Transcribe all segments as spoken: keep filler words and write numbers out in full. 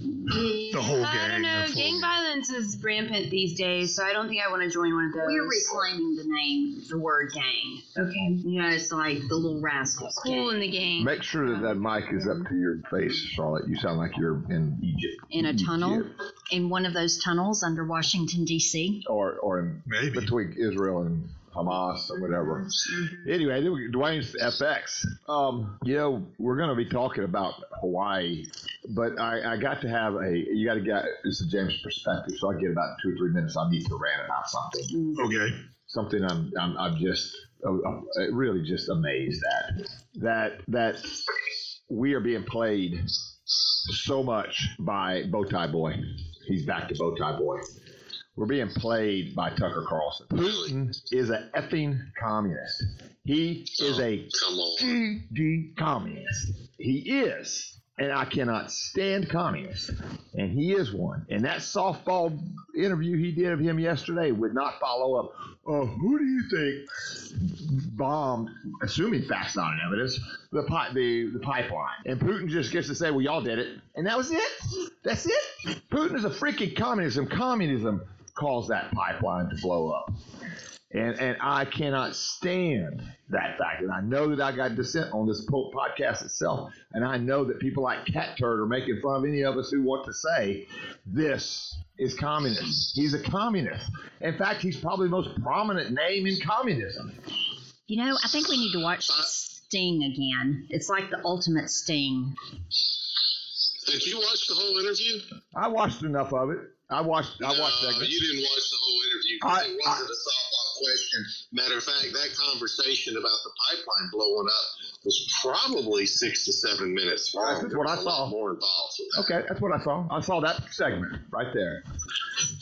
the whole gang. I don't know. Gang violence is rampant these days, so I don't think I want to join one of those. We're reclaiming the name, the word gang. Okay. You know, it's like the little rascals. Cool in the gang. Make sure that that mic is up to your face, Charlotte. You sound like you're in Egypt. In a tunnel? Egypt. In one of those tunnels under Washington, D C? Or, or in Maybe. between Israel and Hamas or whatever. Anyway, Dwayne's F X. Um, you know, we're going to be talking about Hawaii, but I, I got to have a, you got to get, it's the James Perspective, so I get about two or three minutes. I need to rant about something. Okay. Something I'm, I'm, I'm just, I'm really just amazed at. That, that we are being played so much by Bowtie Boy. He's back to Bowtie Boy. We're being played by Tucker Carlson. Putin is an effing communist. He is a G D communist. He is. And I cannot stand communists. And he is one. And that softball interview he did of him yesterday would not follow up. Uh, who do you think bombed, assuming facts not in evidence, the, pi- the the pipeline? And Putin just gets to say, well, y'all did it. And that was it. That's it. Putin is a freaking communism. Communism caused that pipeline to blow up. And and I cannot stand that fact. And I know that I got dissent on this podcast itself. And I know that people like Cat Turd are making fun of any of us who want to say this is communist. He's a communist. In fact, he's probably the most prominent name in communism. You know, I think we need to watch Sting again. It's like the ultimate Sting. Did you watch the whole interview? I watched enough of it. I watched. I no, watched that. You didn't watch the whole interview. I, it wasn't I, a softball question. Matter of fact, that conversation about the pipeline blowing up was probably six to seven minutes long. That's what I saw. More involved with that. Okay, that's what I saw. I saw that segment right there.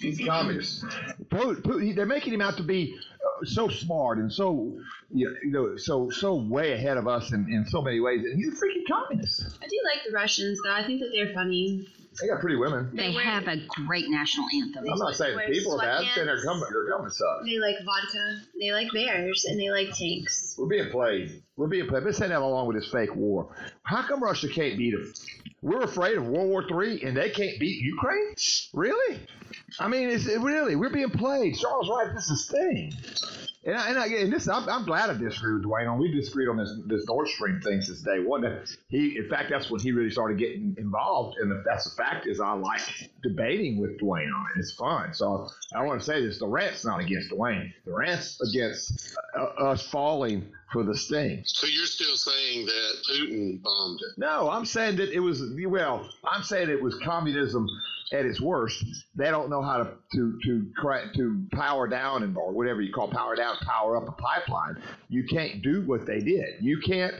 He's communist. They're making him out to be so smart and so, you know, so so way ahead of us in, in so many ways. And he's a freaking communist. I do like the Russians, though. I think that they're funny. They got pretty women. They, they have a great national anthem. I'm not saying people are bad. They're their government sucks. They like vodka. They like bears. And they like tanks. We're being played. We're being played. Let's say that along with this fake war. How come Russia can't beat them? We're afraid of World War Three, and they can't beat Ukraine? Really? I mean, it's, it really, we're being played. Charles Wright, this is thing. And, I, and, I, and this, I'm, I'm glad I disagree with Dwayne on. We disagreed on this this Nord Stream thing since day one. He, in fact, that's when he really started getting involved. And the, that's the fact is I like debating with Dwayne on it. It's fun. So I want to say this. The rant's not against Dwayne. The rant's against uh, us falling for the Sting. So you're still saying that Putin bombed it? No, I'm saying that it was, well, I'm saying it was communism at its worst. They don't know how to to to, to power down and or whatever you call power down, power up a pipeline. You can't do what they did. You can't.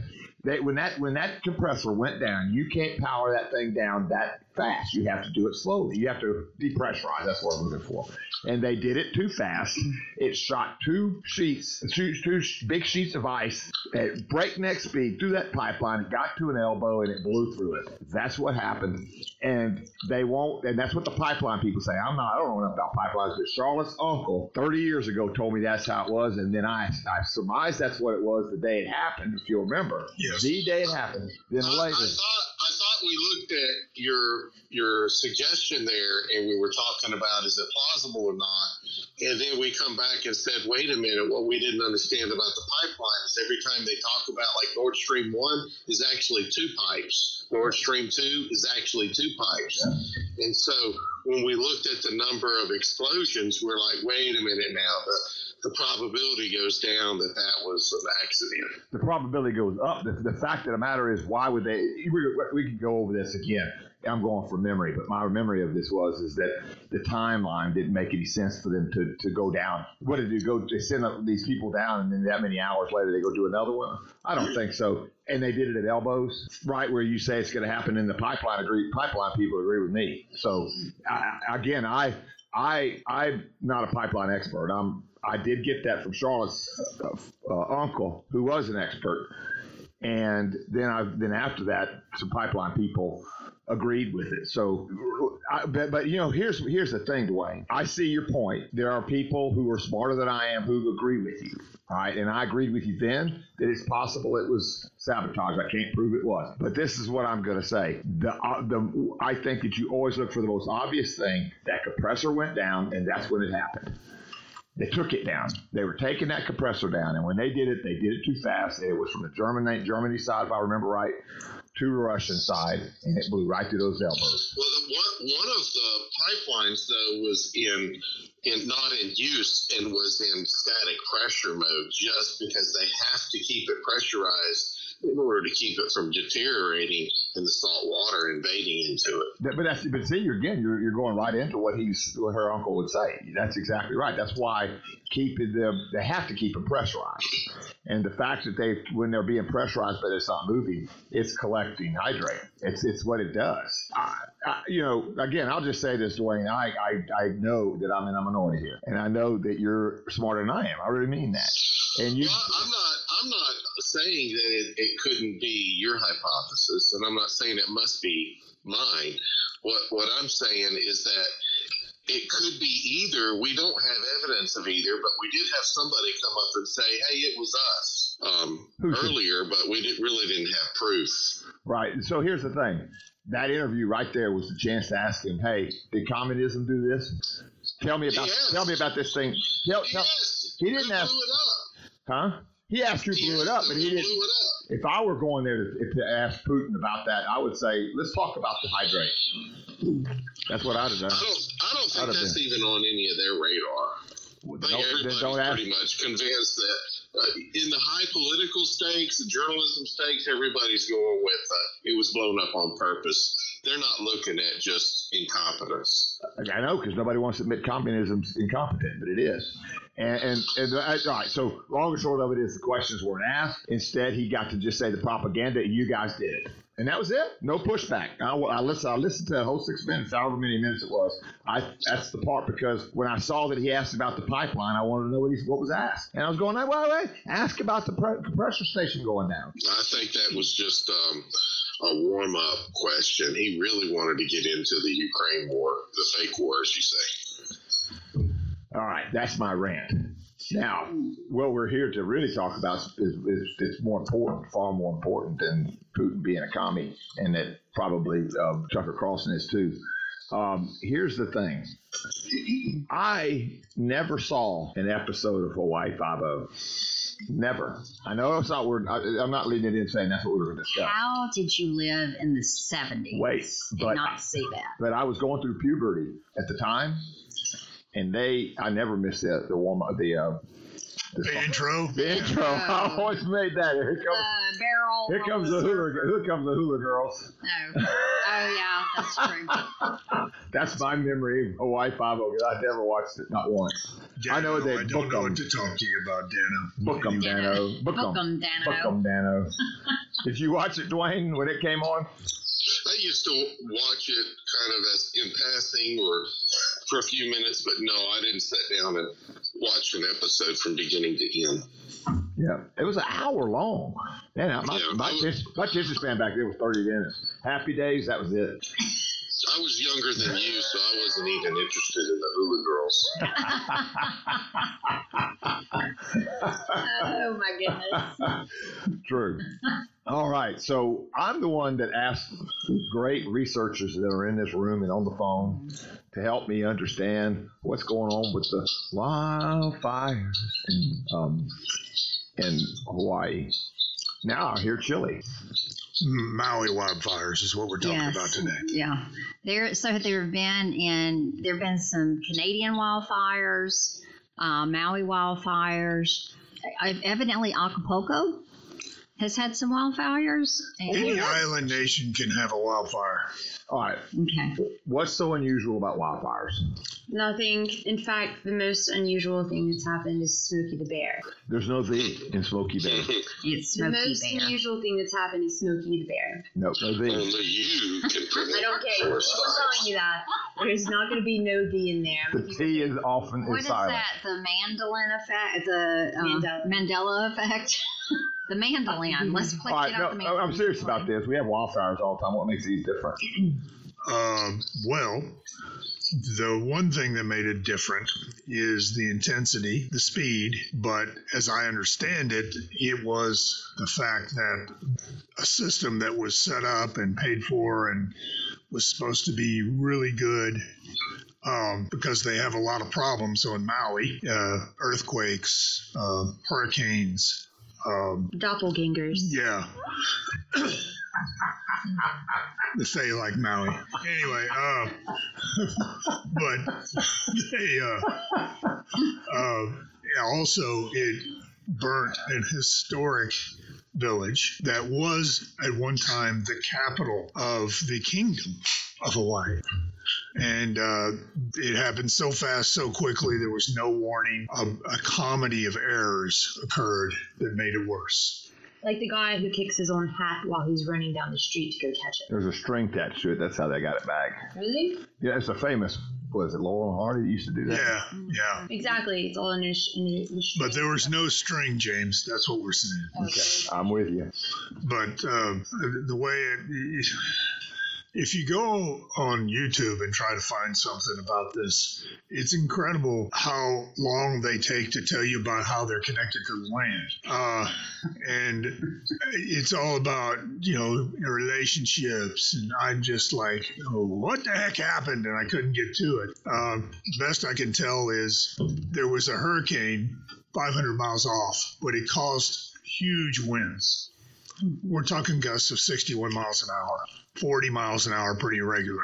They, when that when that compressor went down, you can't power that thing down that fast. You have to do it slowly. You have to depressurize. That's what I'm looking for. And they did it too fast. It shot two sheets, two, two big sheets of ice at breakneck speed through that pipeline. It got to an elbow and it blew through it. That's what happened. And they won't. And that's what the pipeline people say. I'm not. I don't know enough about pipelines, but Charlotte's uncle thirty years ago told me that's how it was, and then I I surmised that's what it was the day it happened. If you remember. Yeah. The day it happened, then later. I, I, thought, I thought we looked at your your suggestion there, and we were talking about is it plausible or not And then we come back and said, wait a minute, what we didn't understand about the pipeline is every time they talk about, like, Nord Stream one is actually two pipes. Nord Stream two is actually two pipes. Yeah. And so when we looked at the number of explosions, we're like, wait a minute now, the, the probability goes down that that was an accident. The probability goes up. The, the fact of the matter is, why would they – we, we could go over this again. I'm going from memory, but my memory of this was is that the timeline didn't make any sense for them to, to go down. What did they do? Go, they send up these people down, and then that many hours later they go do another one? I don't think so. And they did it at elbows, right where you say it's going to happen. And the pipeline agree. Pipeline people agree with me. So I, again, I I I'm not a pipeline expert. I'm I did get that from Charlotte's uh, uh, uncle, who was an expert. And then I then after that, some pipeline people agreed with it. So, I, but, but you know, here's here's the thing, Dwayne. I see your point. There are people who are smarter than I am who agree with you. All right, and I agreed with you then that it's possible it was sabotage. I can't prove it was, but this is what I'm going to say. The uh, the I think that you always look for the most obvious thing. That compressor went down, and that's when it happened. They took it down. They were taking that compressor down, and when they did it, they did it too fast. It was from the German Germany side, if I remember right, to the Russian side, and it blew right through those elbows. Well, the, one one of the pipelines though was in, in not in use and was in static pressure mode, just because they have to keep it pressurized in order to keep it from deteriorating and the salt water invading into it. But that's, but see, you're, again, you're, you're going right into what he's, what her uncle would say. That's exactly right. That's why keep them, they have to keep them pressurized. And the fact that they, when they're being pressurized, but it's not moving, it's collecting hydrate. It's it's what it does. I, I, you know, again, I'll just say this, Dwayne. I, I I know that I'm in a minority here, and I know that you're smarter than I am. I really mean that. And you, well, I'm not. I'm not saying that it, it couldn't be your hypothesis, and I'm not saying it must be mine. What what I'm saying is that it could be either. We don't have evidence of either, but we did have somebody come up and say, hey, it was us um, earlier, but we didn't really didn't have proof. Right. So here's the thing. That interview right there was the chance to ask him, hey, did communism do this? Tell me about yes. Tell me about this thing. Tell, tell, yes. He didn't ask. Huh? He asked who blew it up, but he didn't. If I were going there to, to ask Putin about that, I would say, let's talk about the hydrate. That's what I'd have done. I don't, I don't think that's even on any of their radar. Well, I think everybody's pretty much convinced that uh, in the high political stakes, the journalism stakes, everybody's going with uh, it was blown up on purpose. They're not looking at just incompetence. I know, because nobody wants to admit communism's incompetent, but it is. And, and, and uh, all right, so long and short of it is the questions weren't asked. Instead, he got to just say the propaganda, and you guys did it. And that was it. No pushback. I, I listened. I listened to the whole six minutes, however many minutes it was. I that's the part because when I saw that he asked about the pipeline, I wanted to know what he what was asked, and I was going, "Hey, wait, wait, ask about the compressor station going down." I think that was just um, a warm up question. He really wanted to get into the Ukraine war, the fake war, as you say. All right, that's my rant. Now, what we're here to really talk about is, is, is more important, far more important than Putin being a commie, and that probably uh, Tucker Carlson is too. Um, here's the thing. I never saw an episode of Hawaii Five-O. Never. I know it's not. We're, I, I'm not leading it in saying that's what we were discussing. How did you live in the seventies Wait, but, and not see that? But I was going through puberty at the time. And they, I never missed the the warm up, the, uh, the, the intro. The intro. Oh. I always made that. Here comes uh, barrel. Here comes the hula. Here comes the hula girls. No. Oh yeah, that's true. That's my memory of Hawaii Five-O because I never watched it, not once. Dano, I know they. I don't book know them. What to talk to you about, Dano. Book 'em, Dano. Book 'em, Dano. Book 'em, Dano. Did you watch it, Dwayne, when it came on? I used to watch it kind of as in passing or for a few minutes, but no, I didn't sit down and watch an episode from beginning to end. Yeah, it was an hour long. Man, my yeah, my, was, my attention span back then was thirty minutes. Happy Days, that was it. I was younger than you, so I wasn't even interested in the Hula Girls. Oh, my goodness. True. All right, so I'm the one that asked great researchers that are in this room and on the phone to help me understand what's going on with the wildfires in, um, in Hawaii. Now I hear Chile. Maui wildfires is what we're talking yes. about today. Yeah. There, so there have been, and there have been some Canadian wildfires, uh, Maui wildfires. I, evidently, Acapulco has had some wildfires. Any island nation can have a wildfire. All right. Okay. What's so unusual about wildfires? Nothing. In fact, the most unusual thing that's happened is Smokey the Bear. There's no V in Smokey Bear. It's Smokey the most Bear. Unusual thing that's happened is Smokey the Bear. No, no V. Only you can prevent. I don't care. We're telling you that. There's not going to be no V in there. The T is often what is silent. What is that? The Mandolin effect? The uh, Mandela. Mandela effect? The mandolin. Let's play right, it out. No, the I'm serious about this. We have wildfires all the time. What makes these different? Uh, well, the one thing that made it different is the intensity, the speed. But as I understand it, it was the fact that a system that was set up and paid for and was supposed to be really good. Um, because they have a lot of problems on Maui, uh, earthquakes, uh, hurricanes. Um, Doppelgangers. Yeah. They say like Maui. Anyway, uh, but they uh, uh, also it burnt an historic village that was at one time the capital of the kingdom of Hawaii. And uh, it happened so fast, so quickly, there was no warning. A, a comedy of errors occurred that made it worse. Like the guy who kicks his own hat while he's running down the street to go catch it. There's a string attached to it. That's how they got it back. Really? Yeah, it's a famous, was it Laurel and Hardy used to do that? Yeah, yeah. Exactly. It's all in the, in the, in the string. But there was no string, James. That's what we're saying. Okay, I'm with you. But uh, the way it... If you go on YouTube and try to find something about this, it's incredible how long they take to tell you about how they're connected to the land. Uh, and it's all about, you know, relationships. And I'm just like, oh, what the heck happened? And I couldn't get to it. Um, best I can tell is there was a hurricane five hundred miles off, but it caused huge winds. We're talking gusts of sixty-one miles an hour, forty miles an hour, pretty regular.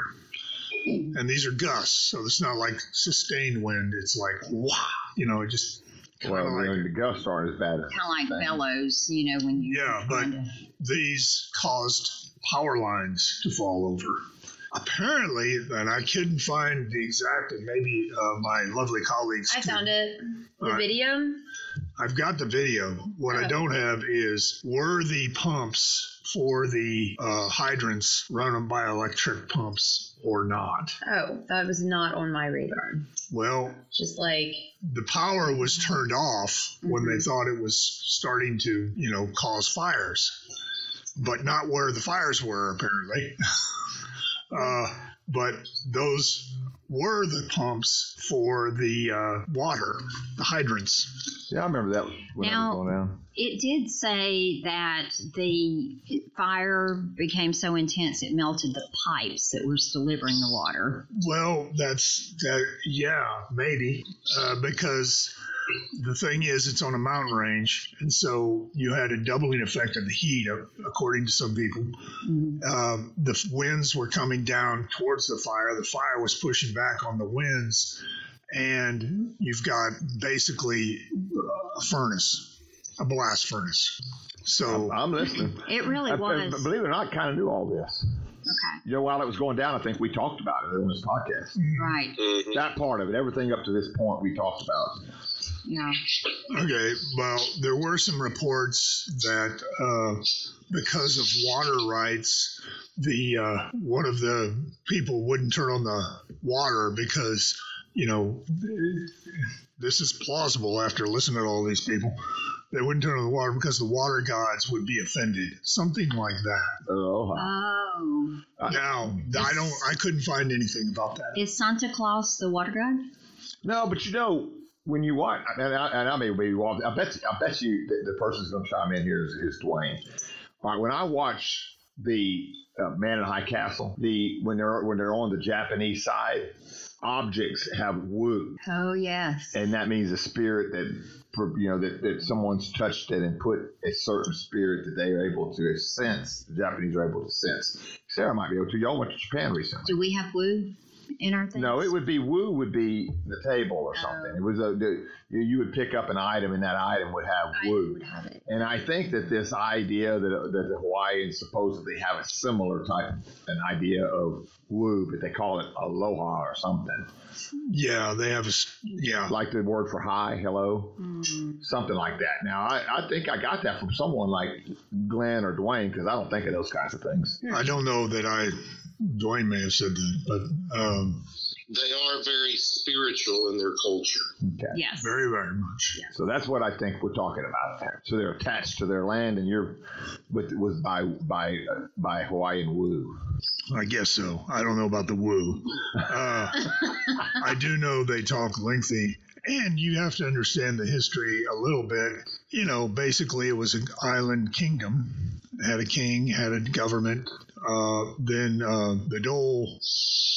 And these are gusts, so it's not like sustained wind. It's like, wow, you know, it just kind of well, like... Well, the gusts aren't as bad. Kind of like bellows, you know, when you... Yeah, but to... these caused power lines to fall over. Apparently, and I couldn't find the exact, and maybe uh, my lovely colleagues... I too. Found it. The right. video... I've got the video. What oh. I don't have is, were the pumps for the uh, hydrants run by electric pumps or not? Oh, that was not on my radar. Well, just like the power was turned off mm-hmm. when they thought it was starting to, you know, cause fires, but not where the fires were apparently. uh, but those were the pumps for the uh, water, the hydrants. Yeah, I remember that when now, I was going down. It did say that the fire became so intense it melted the pipes that were delivering the water. Well, that's, that, yeah, maybe, uh, because the thing is it's on a mountain range, and so you had a doubling effect of the heat, according to some people. Mm-hmm. Um, the winds were coming down towards the fire. The fire was pushing back on the winds, and you've got basically a furnace, a blast furnace. So I'm, I'm listening. It really I, was. I, believe it or not, I kind of knew all this. Okay. You know, while it was going down, I think we talked about it on this podcast. Right. Mm-hmm. That part of it, everything up to this point we talked about. Yeah. Okay. Well, there were some reports that uh, because of water rights, the uh, one of the people wouldn't turn on the water because, you know, this is plausible after listening to all these people. They wouldn't turn on the water because the water gods would be offended. Something like that. Oh. oh. Now, is, I don't. I couldn't find anything about that. Is Santa Claus the water god? No, but you know. When you watch, and I, and I may be wrong, I bet, I bet you the, the person's going to chime in here is, is Dwayne. All right, when I watch the uh, Man in High Castle. The when they're when they're on the Japanese side, objects have woo. Oh yes. And that means a spirit that you know that, that someone's touched it and put a certain spirit that they are able to sense. The Japanese are able to sense. Sarah might be able to. Y'all went to Japan recently. Do we have woo in our things? No, it would be woo would be the table or oh. something. It was a you, you would pick up an item and that item would have I woo. Would have it. And I think that this idea that that the Hawaiians supposedly have a similar type an idea of woo, but they call it aloha or something. Yeah, they have a yeah like the word for hi, hello, mm. something like that. Now I, I think I got that from someone like Glenn or Dwayne because I don't think of those kinds of things. I don't know that I. Dwayne may have said that, but um, they are very spiritual in their culture. Okay. Yes, very, very much. Yeah. So that's what I think we're talking about there. So they're attached to their land, and you're with was by by uh, by Hawaiian woo. I guess so. I don't know about the woo. Uh, I do know they talk lengthy, and you have to understand the history a little bit. You know, basically, it was an island kingdom. Had a king, had a government. Uh, then uh, the Dole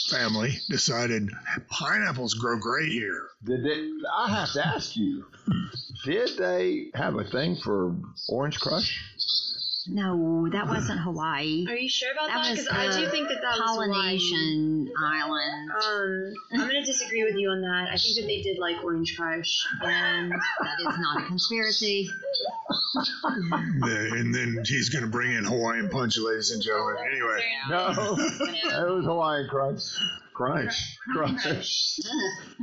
family decided pineapples grow great here. Did they, I have to ask you, did they have a thing for Orange Crush? No, that wasn't Hawaii. Are you sure about that? Because I do think that that was Polynesian island. Um, I'm going to disagree with you on that. I think that they did like Orange Crush, and that is not a conspiracy. And then he's going to bring in Hawaiian Punch, ladies and gentlemen. Anyway, no, it was Hawaiian Crush. Crush. Crush. Crush.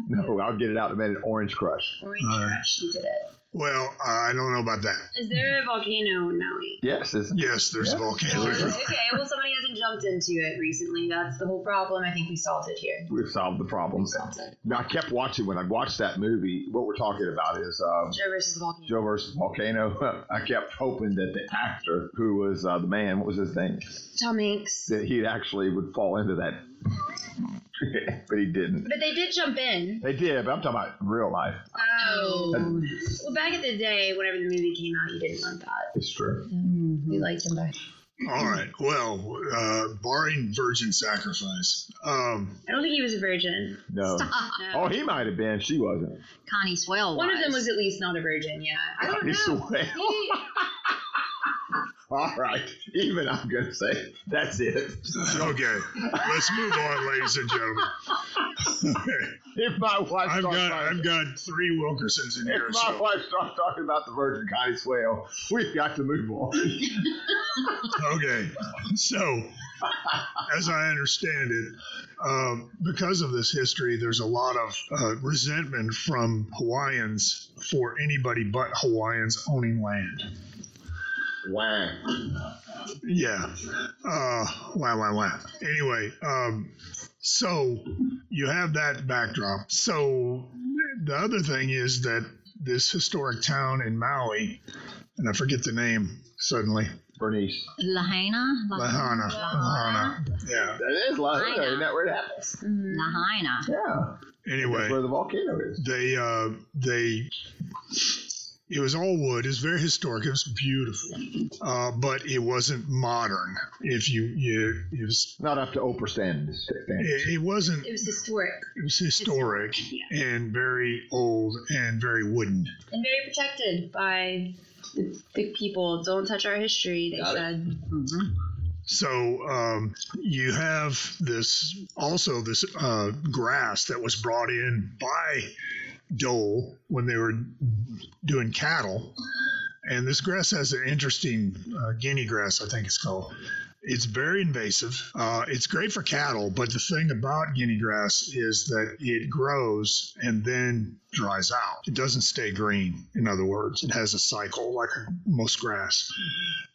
No, I'll get it out in a minute. Orange Crush. Orange uh, Crush. You did it. Well, uh, I don't know about that. Is there a volcano in Maui? Yes, isn't there? Yes, there's yes. a volcano. Okay, well, somebody hasn't jumped into it recently. That's the whole problem. I think we solved it here. We've solved the problem. We solved it. Now, I kept watching. When I watched that movie, what we're talking about is... Um, Joe versus Volcano. Joe versus Volcano. I kept hoping that the actor who was uh, the man, what was his name? Tom Hanks. That he actually would fall into that... But he didn't. But they did jump in. They did, but I'm talking about real life. Oh. That's, well, back in the day, whenever the movie came out, you didn't want that. It's true. Mm-hmm. We liked him back. All right. Well, uh, barring virgin sacrifice. Um, I don't think he was a virgin. No. Stop. Oh, he might have been. She wasn't. Connie Swale was. One of them was at least not a virgin, yeah. I don't Connie know. Connie Swale. He... All right. Even I'm going to say it. That's it. Okay. Let's move on, ladies and gentlemen. Okay. If my wife I've got, about, I've got three Wilkersons in if here. If my so. wife starts talking about the Virgin Connie Swale, we've got to move on. Okay. So, as I understand it, um, because of this history, there's a lot of uh, resentment from Hawaiians for anybody but Hawaiians owning land. Wow. Yeah. Uh, wow, wow, wow. Anyway, um, so you have that backdrop. So the other thing is that this historic town in Maui, and I forget the name suddenly. Bernice. Lahaina? Lahaina. Lahaina. Lahaina. Yeah. That is Lahaina. Lahaina. Isn't that where it happens? Lahaina. Yeah. Anyway. That's where the volcano is. They, uh, they... It was all wood. It was very historic. It was beautiful, uh, but it wasn't modern. If you, you it was not up to Oprah standards. It, it wasn't. It was historic. It was historic, historic yeah. and very old and very wooden and very protected by the big people. Don't touch our history, they Got said. Mm-hmm. So um, you have this also this uh, grass that was brought in by Dole when they were doing cattle, and this grass has an interesting uh, guinea grass, I think it's called. It's very invasive. Uh, it's great for cattle, but the thing about guinea grass is that it grows and then dries out. It doesn't stay green. In other words, it has a cycle like most grass.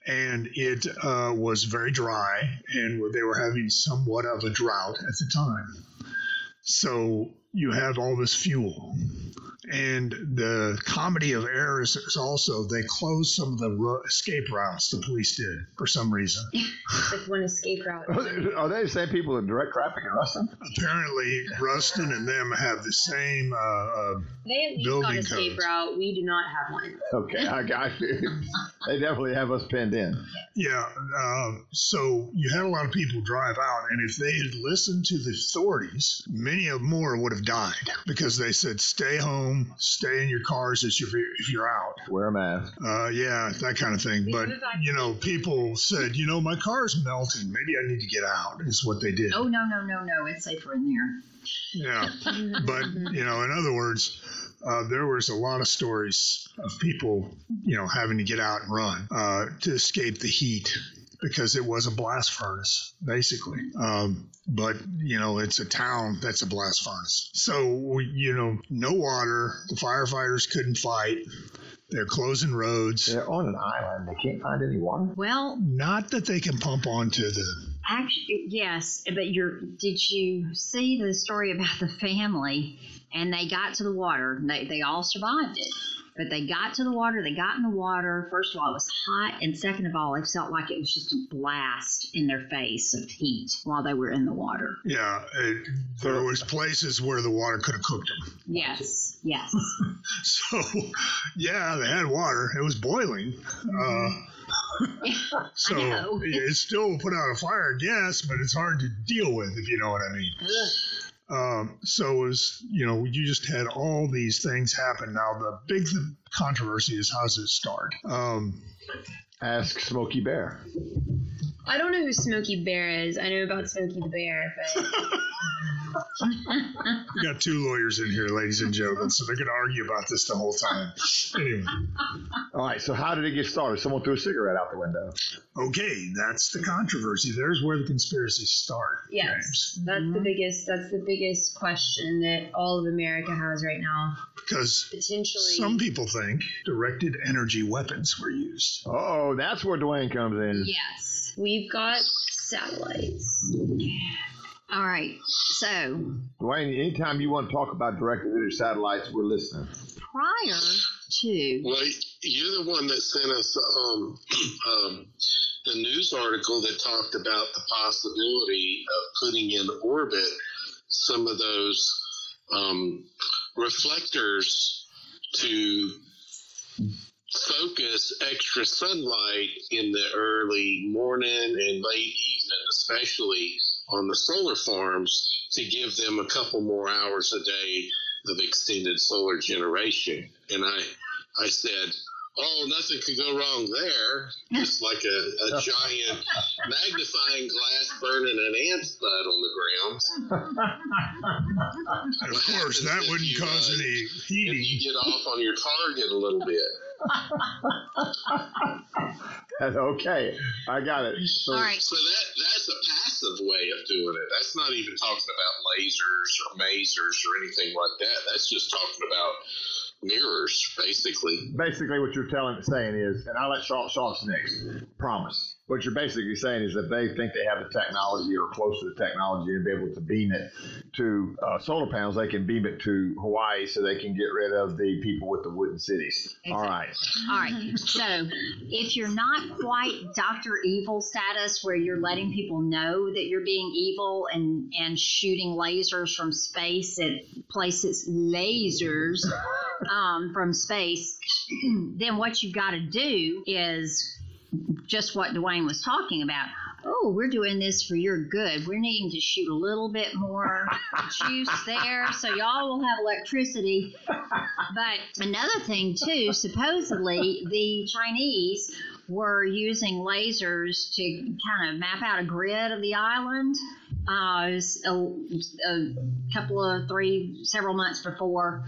And it uh, was very dry, and they were having somewhat of a drought at the time. So you have all this fuel. And the comedy of errors is also they closed some of the escape routes the police did for some reason. Like one escape route. Are they the same people in direct traffic in Ruston? Apparently, Ruston and them have the same uh, uh, they at least building got escape codes. Route. We do not have one. Okay, I got you. They definitely have us pinned in. Yeah. Uh, so you had a lot of people drive out, and if they had listened to the authorities, many of more would have died because they said, "Stay home. Stay in your cars if you're, if you're out. Wear a mask." Uh, yeah, that kind of thing. But, you know, people said, you know, my car's melting. Maybe I need to get out is what they did. Oh, no, no, no, no. It's safer in there. Yeah. But, you know, in other words, uh, there was a lot of stories of people, you know, having to get out and run uh, to escape the heat. Because it was a blast furnace, basically. Um, but, you know, it's a town that's a blast furnace. So, you know, no water. The firefighters couldn't fight. They're closing roads. They're on an island. They can't find any water? Well, not that they can pump onto the... Actually, yes, but you're, did you see the story about the family? And they got to the water. They, they all survived it. But they got to the water. They got in the water. First of all, it was hot. And second of all, it felt like it was just a blast in their face of heat while they were in the water. Yeah. It, there was places where the water could have cooked them. Yes. Yes. So, yeah, they had water. It was boiling. Mm-hmm. Uh so it still put out a fire, I guess, but it's hard to deal with, if you know what I mean. Ugh. Um, so it was, you know, you just had all these things happen. Now, the big controversy is, how does it start? Um, ask Smokey Bear. I don't know who Smokey Bear is. I know about Smokey the Bear, but... We got two lawyers in here, ladies and gentlemen, so they're going to argue about this the whole time. Anyway. All right, so how did it get started? Someone threw a cigarette out the window. Okay, that's the controversy. There's where the conspiracies start. Yes, James. That's mm-hmm. the biggest. That's the biggest question that all of America has right now. Because potentially, some people think directed energy weapons were used. Oh, that's where Dwayne comes in. Yes, we've got satellites. All right, so... Dwayne, anytime you want to talk about directed energy satellites, we're listening. Prior to... Well, you're the one that sent us um, um, the news article that talked about the possibility of putting in orbit some of those um, reflectors to focus extra sunlight in the early morning and late evening, especially... on the solar farms, to give them a couple more hours a day of extended solar generation. And I I said, oh, nothing could go wrong there. It's like a, a giant magnifying glass burning an ant's butt on the ground. And of course, that wouldn't you, cause uh, any heating. If you get off on your target a little bit. That's okay. I got it. So, all right. So that that's a passive way of doing it. That's not even talking about lasers or masers or anything like that. That's just talking about mirrors, basically. Basically, what you're telling saying is, and I'll let Shaw Shaw's next. Promise. What you're basically saying is that they think they have the technology or close to the technology to be able to beam it to uh, solar panels. They can beam it to Hawaii so they can get rid of the people with the wooden cities. Exactly. All right. All right. So if you're not quite Doctor Evil status, where you're letting people know that you're being evil and, and shooting lasers from space at places, lasers um, from space, then what you've got to do is... just what Dwayne was talking about. Oh, we're doing this for your good. We're needing to shoot a little bit more juice there, so y'all will have electricity. But another thing, too, supposedly the Chinese were using lasers to kind of map out a grid of the island. Uh, it was a, a couple of three, several months before.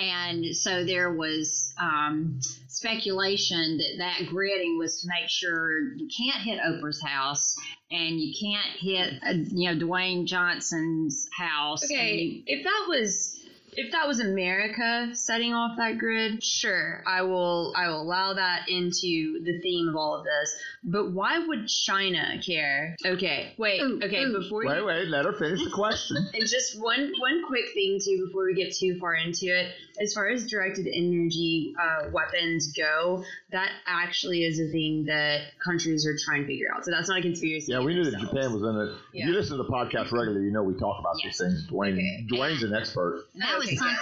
And so there was um, speculation that that gridding was to make sure you can't hit Oprah's house and you can't hit, uh, you know, Dwayne Johnson's house. Okay, and you, if that was If that was America setting off that grid, sure, I will I will allow that into the theme of all of this. But why would China care? Okay, wait, ooh, okay, ooh. before Wait, you... wait, let her finish the question. And just one, one quick thing, too, before we get too far into it. As far as directed energy uh, weapons go, that actually is a thing that countries are trying to figure out. So that's not a conspiracy. Yeah, we knew themselves. that Japan was in it. Yeah. If you listen to the podcast regularly, you know we talk about yes. these things. Dwayne, okay. Dwayne's an expert. That was something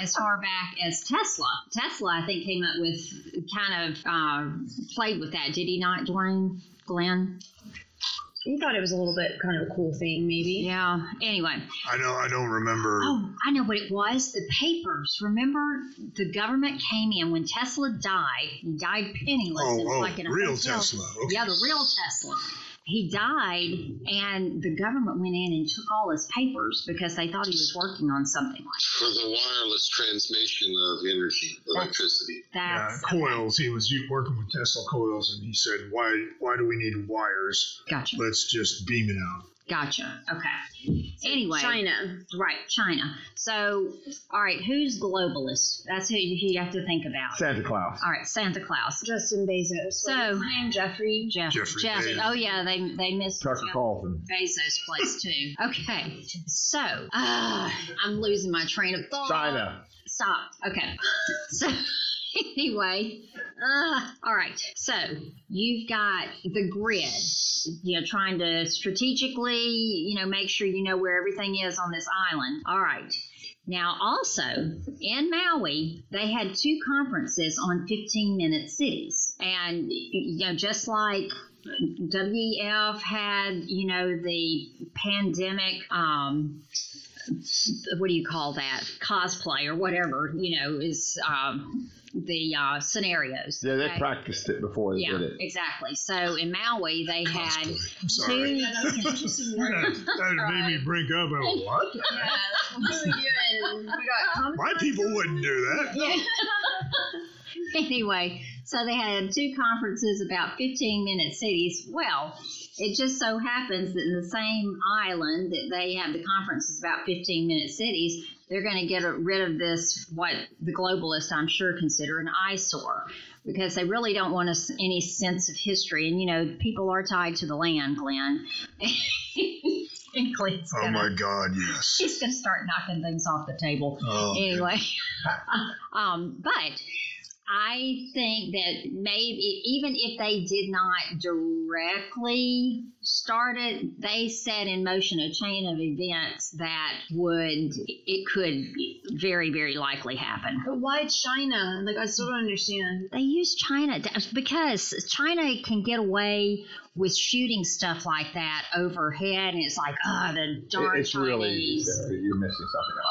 as far back as Tesla. Tesla, I think, came up with, kind of uh, played with that. Did he not, Dwayne? Glenn? He thought it was a little bit kind of a cool thing, maybe. Yeah. Anyway. I know. I don't remember. Oh, I know what it was. The papers. Remember, the government came in when Tesla died. He died penniless. Oh, it was oh like in a real hotel. Tesla. Okay. Yeah, the real Tesla. He died, and the government went in and took all his papers because they thought he was working on something like that. For the wireless transmission of energy, electricity. That's, that's yeah, coils. Okay. He was working with Tesla coils, and he said, why why do we need wires? Gotcha. Let's just beam it out. Gotcha. Okay. Anyway. China. Right, China. So, all right, who's globalist? That's who you have to think about. Santa Claus. All right, Santa Claus. Justin Bezos. So, Jeffrey. Jeffrey. Jeffrey. Jeffrey. Oh, yeah, they they missed Tucker Carlson. Bezos' place, too. Okay. So, uh, I'm losing my train of thought. China. Stop. Okay. So... Anyway, uh, all right, so you've got the grid, you know, trying to strategically, you know, make sure you know where everything is on this island. All right. Now, also, in Maui, they had two conferences on fifteen-minute cities. And, you know, just like W E F had, you know, the pandemic... Um, what do you call that? Cosplay or whatever, you know, is um, the uh, scenarios. Yeah, they right? practiced it before they yeah, did it. Exactly. So in Maui, they Cosplay. had I'm sorry. two. that that right. made me break up. I went, what? Yeah, that's what we got. My people wouldn't do that. Yeah. Anyway, so they had two conferences about fifteen-minute cities. Well, it just so happens that in the same island that they have the conferences about fifteen-minute cities, they're going to get rid of this, what the globalists, I'm sure, consider an eyesore, because they really don't want us any sense of history. And, you know, people are tied to the land, Glenn. And Glenn's oh, gonna, my God, yes. He's going to start knocking things off the table. Oh, anyway. um, but... I think that maybe, even if they did not directly start it, they set in motion a chain of events that would, it could very, very likely happen. But why China? Like, I still don't understand. They use China to, because China can get away with shooting stuff like that overhead, and it's like, oh, the darn it's Chinese. It's really, uh, you're missing something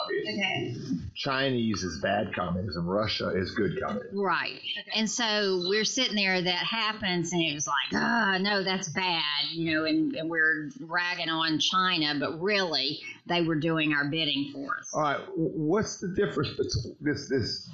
obvious. Okay. Chinese is bad communism. Russia is good communism. Right. Okay. And so we're sitting there, that happens, and it was like, oh, no, that's bad, you know, and, and we're ragging on China, but really, they were doing our bidding for us. All right. What's the difference between this, this,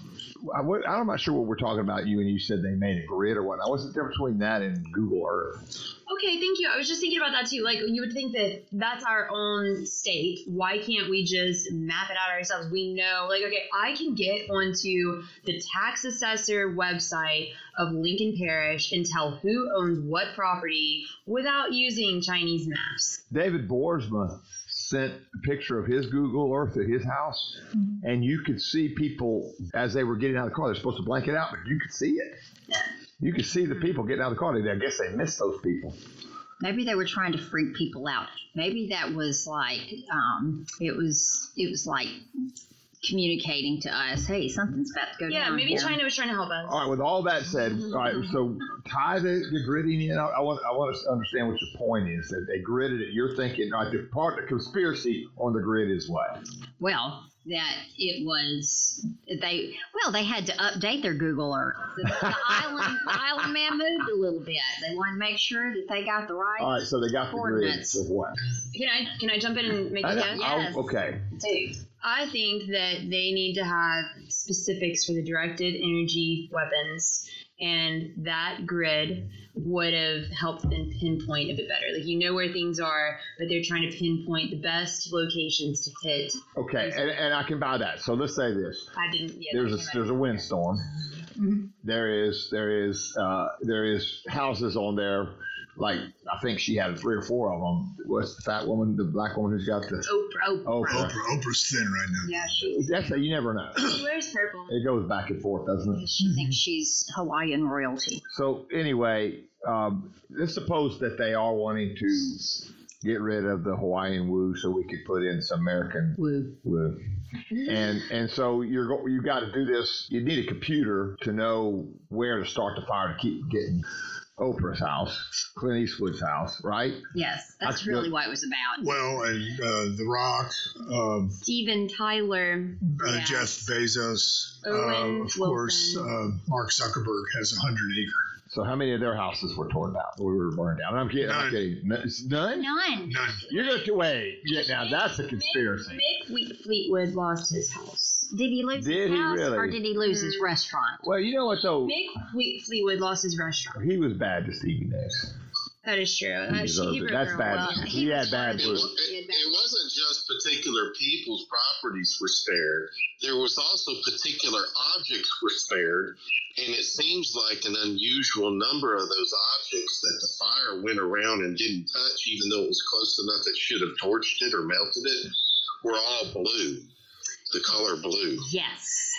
I'm not sure what we're talking about. You and you said they made a grid or whatnot. What's the difference between that and Google Earth? Okay, thank you. I was just thinking about that too. Like, you would think that that's our own state. Why can't we just map it out ourselves? We know, like, okay, I can get onto the tax assessor website of Lincoln Parish and tell who owns what property without using Chinese maps. David Boersma sent a picture of his Google Earth at his house, mm-hmm. and you could see people as they were getting out of the car. They're supposed to blank it out, but you could see it. Yeah. You could see the people getting out of the car. I guess they missed those people. Maybe they were trying to freak people out. Maybe that was like um, it was it was like communicating to us, hey, something's about to go yeah, down. Yeah, maybe here. China was trying to help us. All right. With all that said, all right. So tie the, the gridding in. I, I want I want us to understand what your point is. That they gridded it. You're thinking, like, the part of the conspiracy on the grid is what? Well. That it was they well they had to update their Google Earth. The, the island the island man moved a little bit. They wanted to make sure that they got the right. All right, so they got the coordinates. Of what? Can I can I jump in and make a guess? Yes. Okay. Dude. I think that they need to have specifics for the directed energy weapons and that grid. would have helped them pinpoint a bit better. Like, you know where things are, but they're trying to pinpoint the best locations to hit. Okay, and, and I can buy that. So let's say this. I didn't. Yeah, there's a there's a windstorm. Mm-hmm. There is there is uh, there is houses on there. Like, I think she had three or four of them. What's the fat woman, the black woman who's got the... Oprah. Oprah. Oprah. Oprah. Oprah's thin right now. Yeah, she's... That's a, you never know. She wears purple. It goes back and forth, doesn't it? She thinks she's Hawaiian royalty. So, anyway, um, let's suppose that they are wanting to get rid of the Hawaiian woo so we could put in some American woo. woo. And and so you're go, you got to do this. You need a computer to know where to start the fire to keep getting... Oprah's house, Clint Eastwood's house, right? Yes, that's, that's really the, what it was about. Well, and uh, The Rock, uh, Steven Tyler, uh, yeah. Jeff Bezos, Owen, uh, of Wilson. course, uh, Mark Zuckerberg has a hundred acres. So how many of their houses were torn down? We were burned down. I'm kidding. None. I'm kidding. None? None. None. You're going to wait. Yeah, now that's a conspiracy. Mick Fleetwood lost his house. Did he lose did his he house really? or did he lose his restaurant? Well, you know what though? Mick Fleetwood lost his restaurant. He was bad to Stevie Nicks. That is true. He he it. That's bad. Well. He, he had bad news. It, it wasn't just particular people's properties were spared. There was also particular objects were spared, and it seems like an unusual number of those objects that the fire went around and didn't touch, even though it was close enough it should have torched it or melted it, were all blue. The color blue. Yes.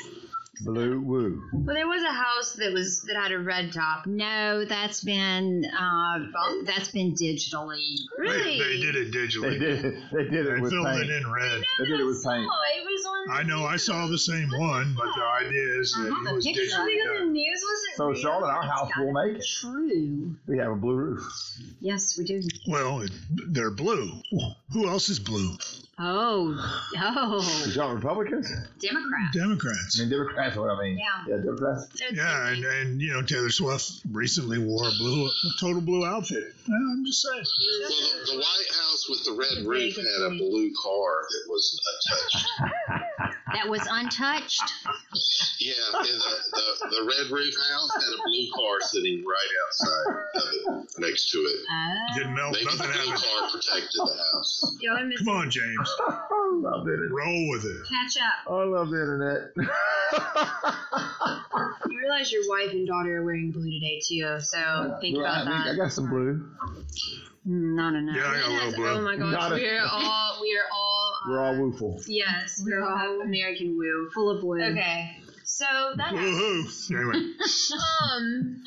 Blue woo. Well, there was a house that was that had a red top. No, that's been uh, that's been digitally. Really? They, they did it digitally. They did it. They did it. They with filled paint. it in red. They did it with paint. It was on I know. News. I saw the same What's one, but the idea is uh-huh, that it was digitally done. The news wasn't so real. Charlotte, our house will make it. True. We have a blue roof. Yes, we do. Well, it, they're blue. Who else is blue? Oh, oh. Y'all Republicans? Democrats. Democrats. I mean, Democrats are what I mean. Yeah. Yeah, Democrats. Yeah, and, and, you know, Taylor Swift recently wore a blue, a total blue outfit. I'm just saying. Well, the, the White House with the red roof had a blue car that was untouched. That was untouched? Yeah, and the, the, the red roof house had a blue car sitting right outside of it, next to it. Uh, Didn't melt nothing out of it. The blue car protected the house. Come on, James. I love the internet. Roll with it. Catch up. I love the internet. You realize your wife and daughter are wearing blue today, too, so yeah, think well, about I that. I got some blue. Not enough. Yeah, I got a little blue. Oh, my gosh. We are all, we are all. Uh, we're all wooful. Yes, we're all American woo. Full of blue. Okay. So that happens. Anyway. um...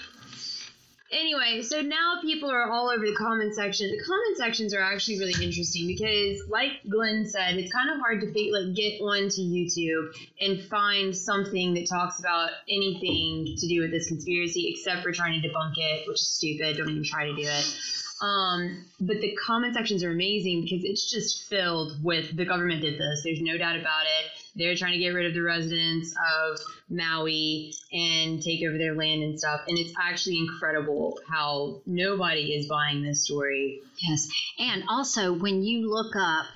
Anyway, so now people are all over the comment section. The comment sections are actually really interesting because, like Glenn said, it's kind of hard to think, like get onto YouTube and find something that talks about anything to do with this conspiracy except for trying to debunk it, which is stupid. Don't even try to do it. Um, but the comment sections are amazing because it's just filled with the government did this. There's no doubt about it. They're trying to get rid of the residents of Maui and take over their land and stuff. And it's actually incredible how nobody is buying this story. Yes. And also, when you look up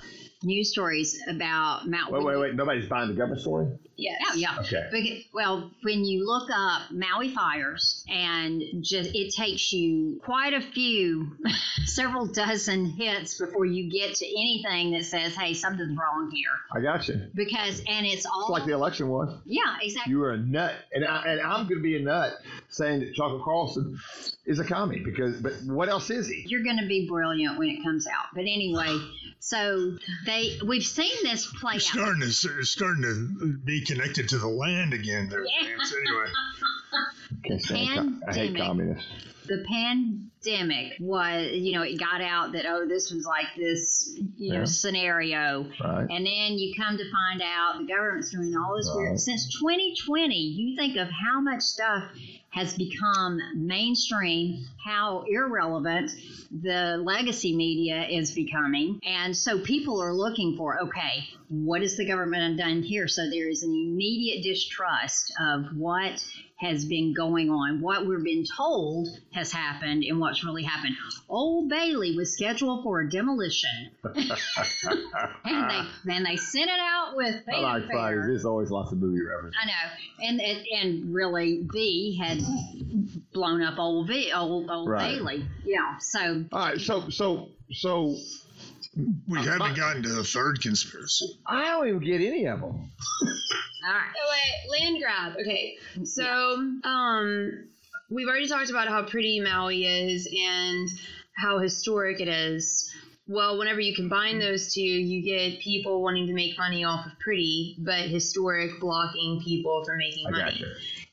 news stories about Mount... Wait, wait, wait. Nobody's buying the government story? Yes. Oh, yeah. Okay. Because, well, when you look up Maui fires, and just it takes you quite a few, several dozen hits before you get to anything that says, hey, something's wrong here. I got you. Because, and it's all... It's like the election was. Yeah, exactly. You were a nut. And, I, and I'm going to be a nut saying that Tucker Carlson is a commie, because, but what else is he? You're going to be brilliant when it comes out. But anyway, so... They, we've seen this play out. Starting to, starting to be connected to the land again there, James. Yeah. Anyway. I hate communists. The pandemic was, you know, it got out that, oh, this was like this, you yeah. know, scenario. Right. And then you come to find out the government's doing all this right. weird. Since twenty twenty, you think of how much stuff has become mainstream, how irrelevant the legacy media is becoming. And so people are looking for, okay, what has the government done here? So there is an immediate distrust of what has been going on, what we've been told has happened and what's really happened. Old Bailey was scheduled for a demolition. and, they, and they sent it out with fanfare. I like fires. There's always lots of movie references. I know. And, and, and really, V had blown up Old v- Old Old right. Bailey. Yeah. So. All right. So so so. We uh, haven't gotten to the third conspiracy. I don't even get any of them. All right. Oh, wait, land grab. Okay. So yeah. um, we've already talked about how pretty Maui is and how historic it is. Well, whenever you combine those two, you get people wanting to make money off of pretty, but historic blocking people from making I money. Gotcha.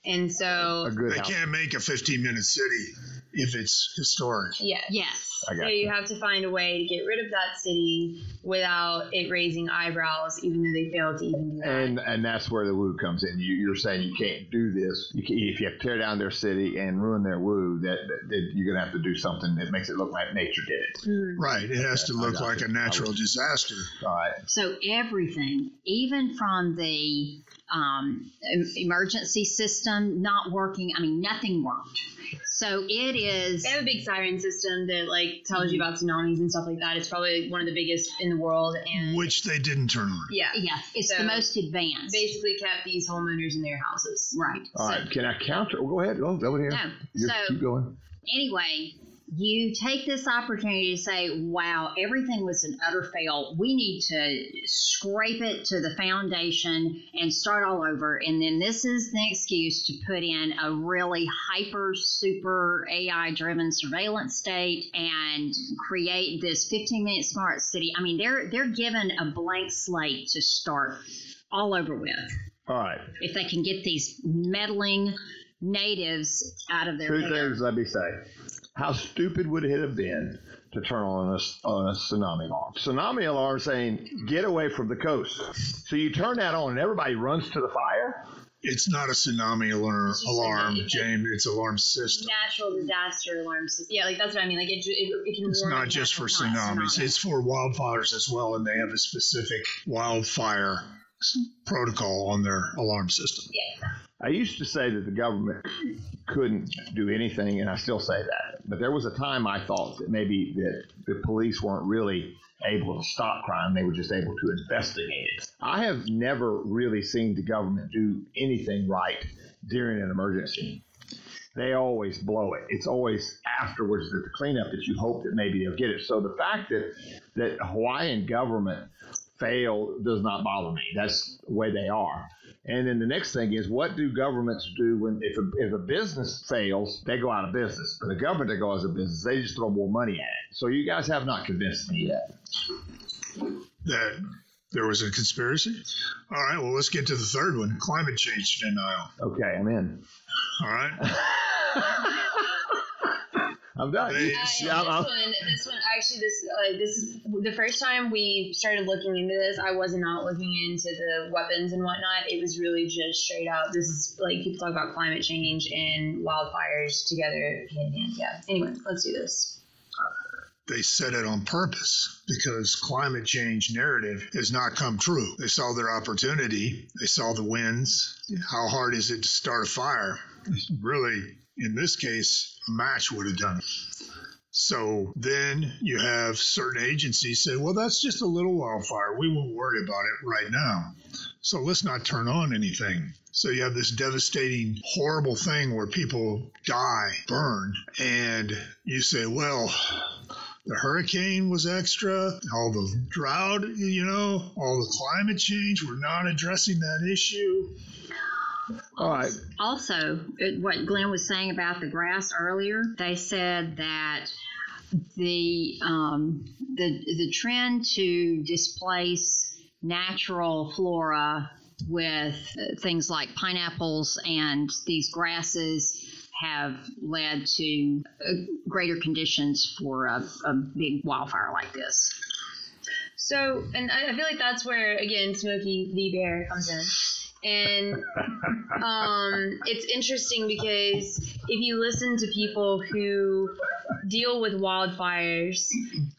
And so they house. can't make a fifteen-minute city if it's historic. Yeah. Yes. I got so you that. have to find a way to get rid of that city without it raising eyebrows, even though they failed to even do that. And and that's where the woo comes in. You, you're saying you can't do this. You can, if you have to tear down their city and ruin their woo, that, that, that you're going to have to do something that makes it look like nature did it. Mm-hmm. Right. It has to look like a natural disaster. All right. So everything, even from the um, emergency system not working, I mean, nothing worked. So it is. They have a big siren system that like tells you about tsunamis and stuff like that. It's probably one of the biggest in the world, and which they didn't turn on. Yeah, yeah. It's so the most advanced. Basically, kept these homeowners in their houses. Right. All so, right. Can I counter? Oh, go ahead. Oh, go ahead. No. You're, so keep going. Anyway, you take this opportunity to say, wow, everything was an utter fail. We need to scrape it to the foundation and start all over. And then this is the excuse to put in a really hyper, super A I-driven surveillance state and create this fifteen-minute smart city. I mean, they're they're given a blank slate to start all over with. All right. If they can get these meddling natives out of their Two things, let me say. How stupid would it have been to turn on a, on a tsunami alarm? Tsunami alarm saying, get away from the coast. So you turn that on and everybody runs to the fire? It's not a tsunami alarm, alarm tsunami. James. It's alarm system. Natural disaster alarm system. Yeah, like that's what I mean. Like it, it, it can. It's not just for tsunamis. tsunamis. It's for wildfires as well, and they have a specific wildfire protocol on their alarm system. Yeah. I used to say that the government couldn't do anything, and I still say that. But there was a time I thought that maybe that the police weren't really able to stop crime. They were just able to investigate it. I have never really seen the government do anything right during an emergency. They always blow it. It's always afterwards that the cleanup that you hope that maybe they'll get it. So the fact that that Hawaiian government failed does not bother me. That's the way they are. And then the next thing is, what do governments do when if a, if a business fails, they go out of business. But the government that goes out of business, they just throw more money at it. So you guys have not convinced me yet. That there was a conspiracy? All right, well, let's get to the third one, climate change denial. Okay, I'm in. All right. I'm done. They, uh, yeah, this one, this one, actually, this uh, this is the first time we started looking into this. I was not looking into the weapons and whatnot. It was really just straight up. This is like people talk about climate change and wildfires together. Hand in hand. Yeah. Anyway, let's do this. They said it on purpose because climate change narrative has not come true. They saw their opportunity. They saw the winds. How hard is it to start a fire? Really, in this case, a match would have done it. So then you have certain agencies say, well, that's just a little wildfire. We won't worry about it right now. So let's not turn on anything. So you have this devastating, horrible thing where people die, burn, and you say, well, the hurricane was extra, all the drought, you know, all the climate change, we're not addressing that issue. All right. Also, what Glenn was saying about the grass earlier, they said that the um, the the trend to displace natural flora with things like pineapples and these grasses have led to greater conditions for a, a big wildfire like this. So, and I feel like that's where, again, Smokey the Bear comes in. And um, it's interesting because if you listen to people who deal with wildfires,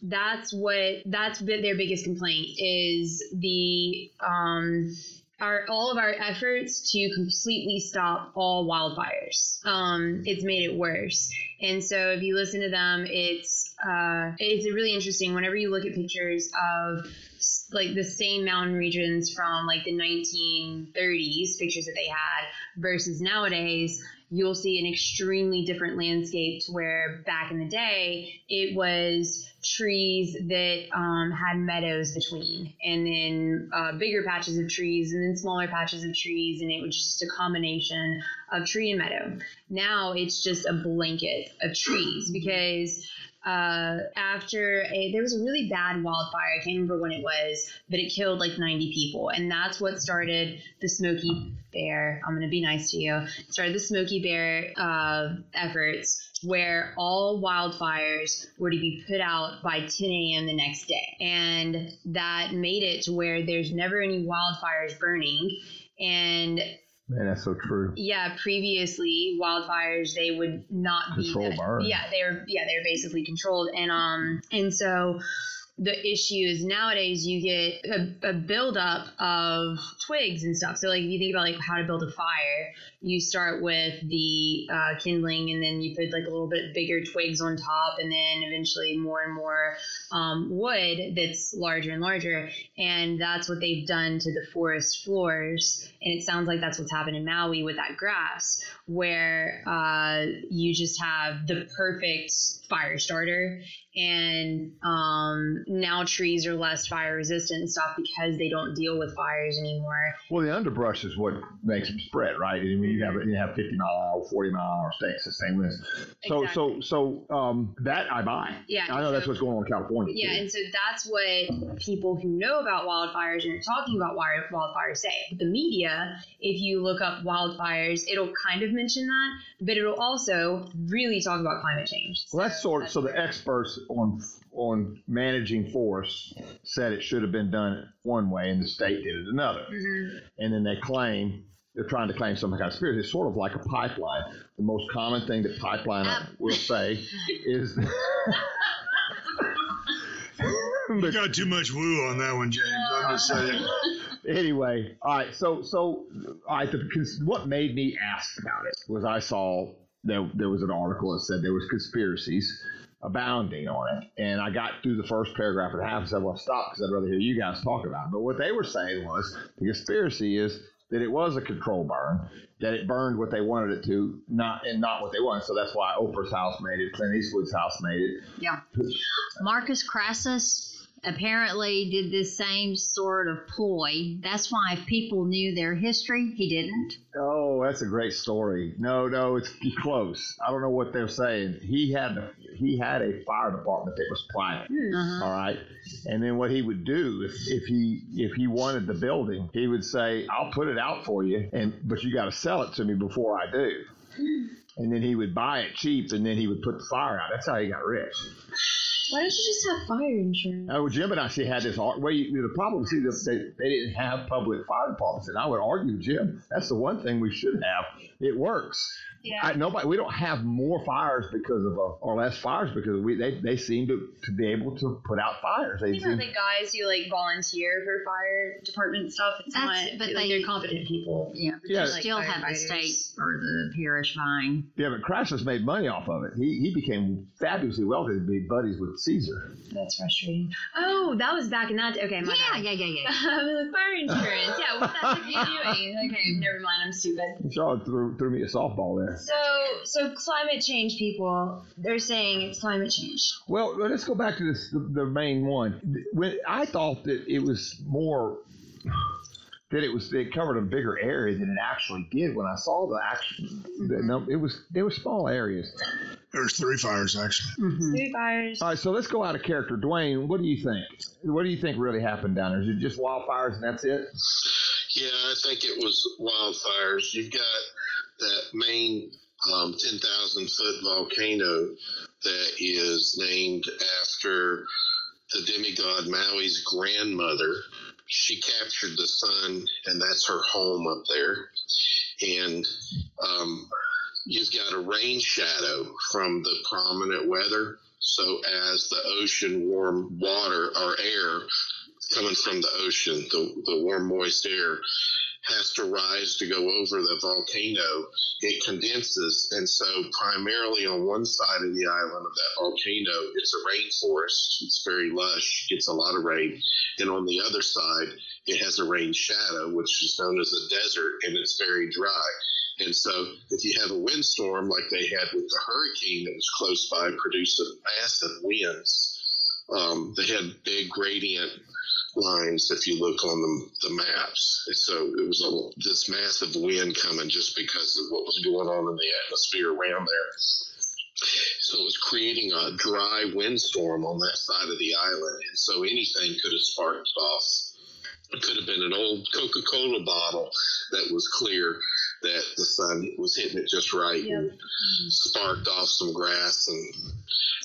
that's what that's been their biggest complaint is the um, our all of our efforts to completely stop all wildfires. Um, it's made it worse. And so if you listen to them, it's uh, it's really interesting whenever you look at pictures of like the same mountain regions from like the nineteen thirties pictures that they had versus nowadays, you'll see an extremely different landscape to where back in the day, it was trees that um, had meadows between, and then uh, bigger patches of trees, and then smaller patches of trees, and it was just a combination of tree and meadow. Now it's just a blanket of trees because uh, after a, there was a really bad wildfire, I can't remember when it was, but it killed like ninety people. And that's what started the Smoky Bear. I'm going to be nice to you. Started the Smoky Bear uh, efforts, where all wildfires were to be put out by ten a.m. the next day. And that made it to where there's never any wildfires burning. And man, that's so true. Yeah, previously wildfires, they would not be controlled. Yeah, they were yeah, they were basically controlled. And um and so the issue is nowadays you get a, a buildup of twigs and stuff. So like if you think about like how to build a fire, you start with the uh, kindling, and then you put like a little bit bigger twigs on top, and then eventually more and more um, wood that's larger and larger. And that's what they've done to the forest floors. And it sounds like that's what's happened in Maui with that grass, where uh, you just have the perfect fire starter. And um, now trees are less fire resistant and stuff because they don't deal with fires anymore. Well, the underbrush is what makes them spread, right? I mean, you have you have fifty mile an hour, forty mile an hour stakes, the same list. So exactly. so so um, that I buy. Yeah, I know so, that's what's going on in California. Yeah, too. And so that's what people who know about wildfires and are talking about wildfires say. The media, if you look up wildfires, it'll kind of mention that, but it'll also really talk about climate change. So well, that's sort of so the experts on on managing forests said it should have been done one way and the state did it another. Mm-hmm. And then they claim, they're trying to claim some kind of spirit. It's sort of like a pipeline. The most common thing that pipeline uh, will say is... You got too much woo on that one, James. I'm just saying. Anyway, all right, so, so all right, the, what made me ask about it was I saw there, there was an article that said there was conspiracies abounding on it. And I got through the first paragraph and a half and said, well, stop, because I'd rather hear you guys talk about it. But what they were saying was the conspiracy is that it was a control burn, that it burned what they wanted it to, not and not what they wanted. So that's why Oprah's house made it, Clint Eastwood's house made it. Yeah. Marcus Crassus apparently did this same sort of ploy. That's why if people knew their history, he didn't. Oh, that's a great story. No, no, it's close. I don't know what they're saying. He had the He had a fire department that was private, uh-huh. all right? And then what he would do, if, if he if he wanted the building, he would say, I'll put it out for you, and but you got to sell it to me before I do. And then he would buy it cheap, and then he would put the fire out. That's how he got rich. Why don't you just have fire insurance? Oh, Jim and I actually had this argument. Well, you, the problem was they, they didn't have public fire departments, and I would argue, Jim, that's the one thing we should have. It works. Yeah. I, nobody. We don't have more fires because of, a, or less fires because we they, they seem to, to be able to put out fires. They you know, the guys who like volunteer for fire department stuff. It's That's, not, but like, they, they're competent people. Yeah, but yeah. They like still have fighters. The state or the parish fine. Yeah, but Crassus made money off of it. He he became fabulously wealthy to be buddies with Caesar. That's frustrating. Oh, that was back in that. Okay, my yeah, bad. yeah, yeah, yeah, yeah. Fire insurance. Yeah, what the heck are you doing? Okay, never mind. I'm stupid. You saw it threw threw me a softball there. So, so climate change people, they're saying it's climate change. Well, let's go back to this, the, the main one. When I thought that it was more, that it was, it covered a bigger area than it actually did. When I saw the actual, the, it was, it was small areas. There's three fires, actually. Mm-hmm. Three fires. All right, so let's go out of character. Dwayne, what do you think? What do you think really happened down there? Is it just wildfires and that's it? Yeah, I think it was wildfires. You've got that main um, ten thousand foot volcano that is named after the demigod Maui's grandmother. She captured the sun, and that's her home up there. And um, you've got a rain shadow from the prominent weather. So as the ocean warm water or air coming from the ocean, the, the warm, moist air, has to rise to go over the volcano, it condenses. And so primarily on one side of the island of that volcano, it's a rainforest. It's very lush, gets a lot of rain. And on the other side, it has a rain shadow, which is known as a desert, and it's very dry. And so if you have a windstorm like they had with the hurricane that was close by, produced massive winds. Um, they had big gradient lines if you look on the, the maps. And so it was a, this massive wind coming just because of what was going on in the atmosphere around there. So it was creating a dry windstorm on that side of the island. And so anything could have sparked off. It could have been an old Coca-Cola bottle that was clear that the sun was hitting it just right yeah. and sparked off some grass, and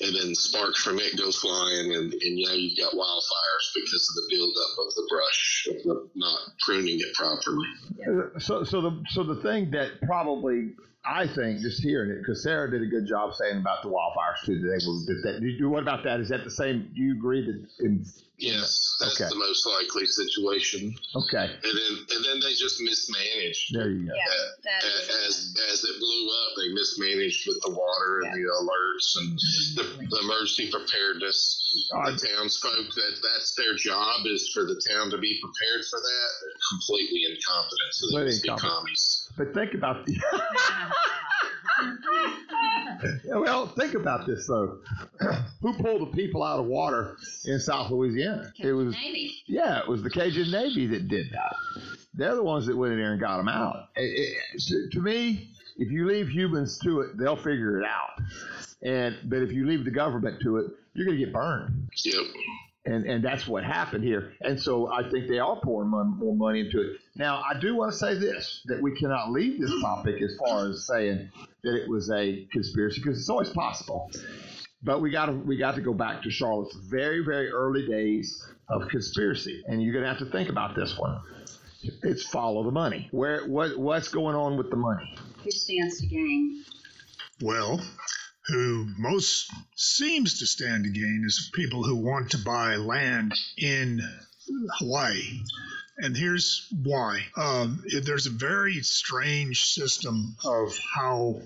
and then sparks from it go flying, and, and you know, you've got wildfires because of the buildup of the brush, of not pruning it properly. Yeah. So, so the so the thing that probably, I think, just hearing it, because Sarah did a good job saying about the wildfires too. They were, that, do, what about that? Is that the same? Do you agree that? In, yes, that's okay. The most likely situation. Okay. And then and then they just mismanaged. There you go. Yeah, as, as, as it blew up, they mismanaged with the water yeah. and the alerts and the, the emergency preparedness. Uh, the townsfolk, that, that's their job, is for the town to be prepared for that. They're completely incompetent. So they must be commies. But think about the... Well, think about this though. Who pulled the people out of water in South Louisiana? Cajun it was Navy. Yeah, it was the Cajun Navy that did that. They're the ones that went in there and got them out. It, it, to me, if you leave humans to it, they'll figure it out. And but if you leave the government to it, you're going to get burned. Yep. And and that's what happened here. And so I think they are pouring mon- more money into it. Now, I do want to say this, that we cannot leave this topic as far as saying that it was a conspiracy, because it's always possible. But we got to we got to go back to Charlotte's very, very early days of conspiracy. And you're going to have to think about this one. It's follow the money. Where what what's going on with the money? Who stands to gain? Well... who most seems to stand to gain is people who want to buy land in Hawaii. And here's why. Um, there's a very strange system of how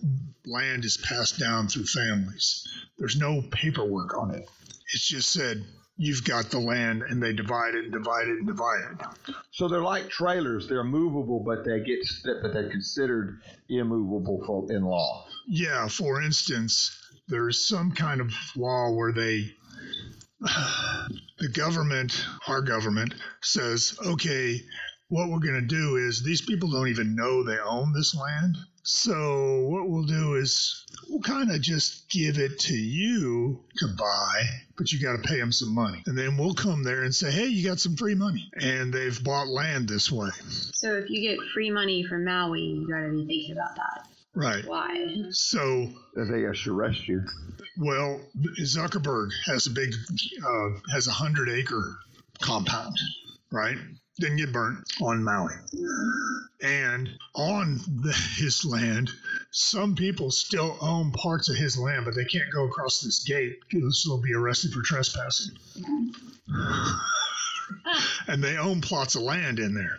land is passed down through families. There's no paperwork on it. It's just said, you've got the land, and they divide it and divide it and divide it. So they're like trailers. They're movable, but they get but they're considered immovable in law. Yeah. For instance, there's some kind of law where they, the government, our government, says, okay, what we're going to do is these people don't even know they own this land. So what we'll do is we'll kind of just give it to you to buy, but you got to pay them some money. And then we'll come there and say, hey, you got some free money. And they've bought land this way. So if you get free money from Maui, you got to be thinking about that. Right. Why? So they arrest you. Well, Zuckerberg has a big, uh, has a hundred acre compound, right? Didn't get burnt on Maui. And on the, his land, some people still own parts of his land, but they can't go across this gate because they'll be arrested for trespassing. And they own plots of land in there,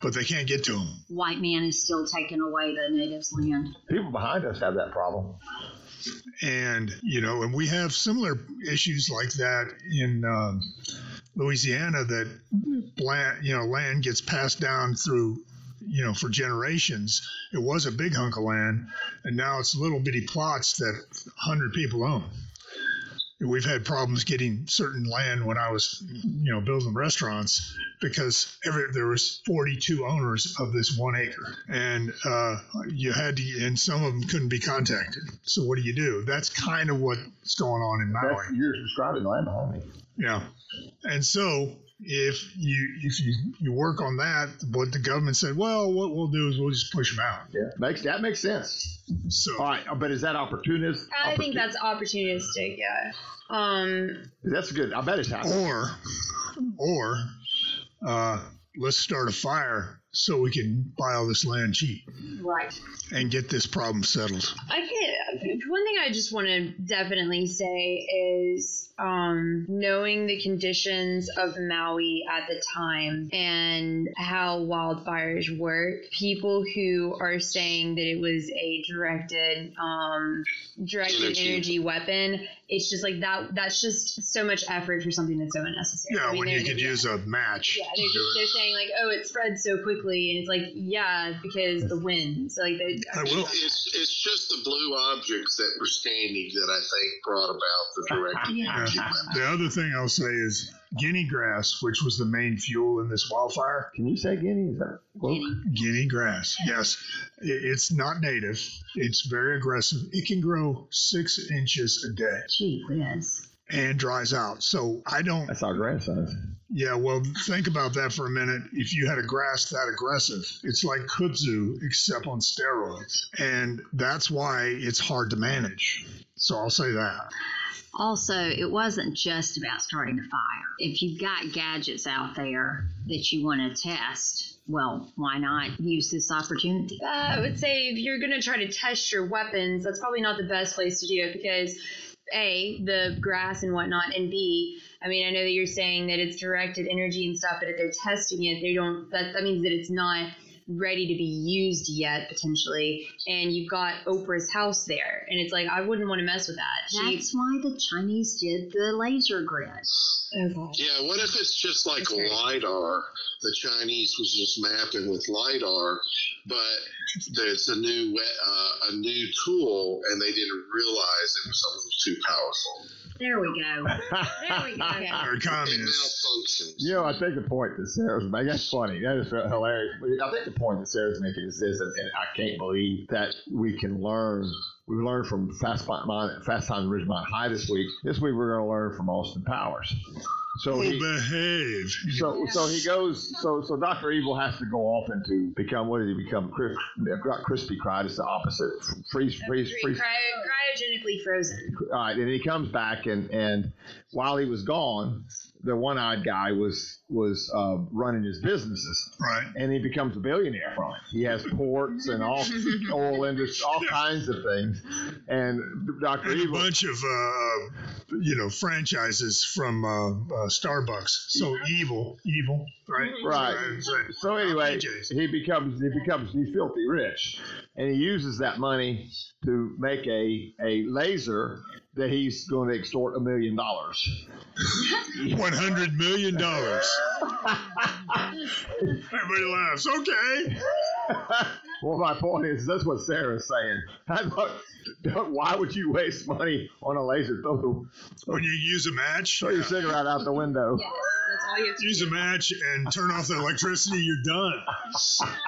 but they can't get to them. White man is still taking away the natives' land. People behind us have that problem. And, you know, and we have similar issues like that in um, Louisiana, that, land, you know, land gets passed down through, you know, for generations. It was a big hunk of land, and now it's little bitty plots that one hundred people own. We've had problems getting certain land when I was, you know, building restaurants, because every, there was forty-two owners of this one acre, and uh, you had to, and some of them couldn't be contacted. So what do you do? That's kind of what's going on in Maui. That's, you're describing land behind me. Yeah, and so if you if you, you work on that, what the government said, well, what we'll do is we'll just push them out. Yeah, makes that makes sense. So, all right, but is that opportunist? I opportun- think that's opportunistic. Yeah. Um. That's good. I bet it's happening. Or, or, uh, let's start a fire so we can buy all this land cheap. Right. And get this problem settled. I can. One thing I just want to definitely say is, um, knowing the conditions of Maui at the time and how wildfires work, people who are saying that it was a directed, um, directed energy. energy weapon, it's just like that. That's just so much effort for something that's so unnecessary. Yeah, I mean, when you could use a match. Yeah, they're, just, they're saying like, oh, it spread so quickly. quickly, and it's like, yeah, because the wind. So like, they, I will. It's, it's just the blue objects that were standing that I think brought about the direct energy. Yeah. The other thing I'll say is guinea grass, which was the main fuel in this wildfire. Can you say guinea? Is that guinea? Guinea grass, yes. It's not native. It's very aggressive. It can grow six inches a day. Gee, yes. And dries out. So I don't... That's our grass size. Yeah, well, think about that for a minute. If you had a grass that aggressive, it's like kudzu, except on steroids. And that's why it's hard to manage. So I'll say that. Also, it wasn't just about starting a fire. If you've got gadgets out there that you want to test... Well, why not use this opportunity? Uh, I would say if you're going to try to test your weapons, that's probably not the best place to do it because, A, the grass and whatnot, and B, I mean, I know that you're saying that it's directed energy and stuff, but if they're testing it, they don't. That, that means that it's not ready to be used yet, potentially. And you've got Oprah's house there, and it's like, I wouldn't want to mess with that. That's she, why the Chinese did the laser grid. Okay. Yeah, what if it's just like That's LiDAR? The Chinese was just mapping with LiDAR, but there's a new uh, a new tool, and they didn't realize it was a little too powerful. There we go. There we go. They're communists. You know, I think the point that Sarah's making, that's funny. That is hilarious. I think the point that Sarah's making is this, and, and I can't believe that we can learn. We learned from Fast Times Ridgemont High this week. This week we're going to learn from Austin Powers. So he behave. So so he goes. So so Doctor Evil has to go off into become what did he become? Cri- not crispy cried. It's the opposite. Freeze, freeze, freeze. Cryogenically frozen. All right, and he comes back, and and while he was gone, the one-eyed guy was was uh, running his businesses, right? And he becomes a billionaire from it. He has ports and all oil industry, all yeah. kinds of things. And Doctor Evil, a bunch of uh, you know franchises from uh, uh, Starbucks. So yeah. evil, evil, right? Right. right. So anyway, D Js. he becomes he becomes he's filthy rich, and he uses that money to make a a laser that he's going to extort a million dollars. One hundred million dollars. Everybody laughs. Okay. Well, my point is, that's what Sarah's saying. I don't, why would you waste money on a laser? Throw the, when you use a match, throw yeah. your cigarette out the window. Yes, that's all you have to use do. Use a match and turn off the electricity. You're done.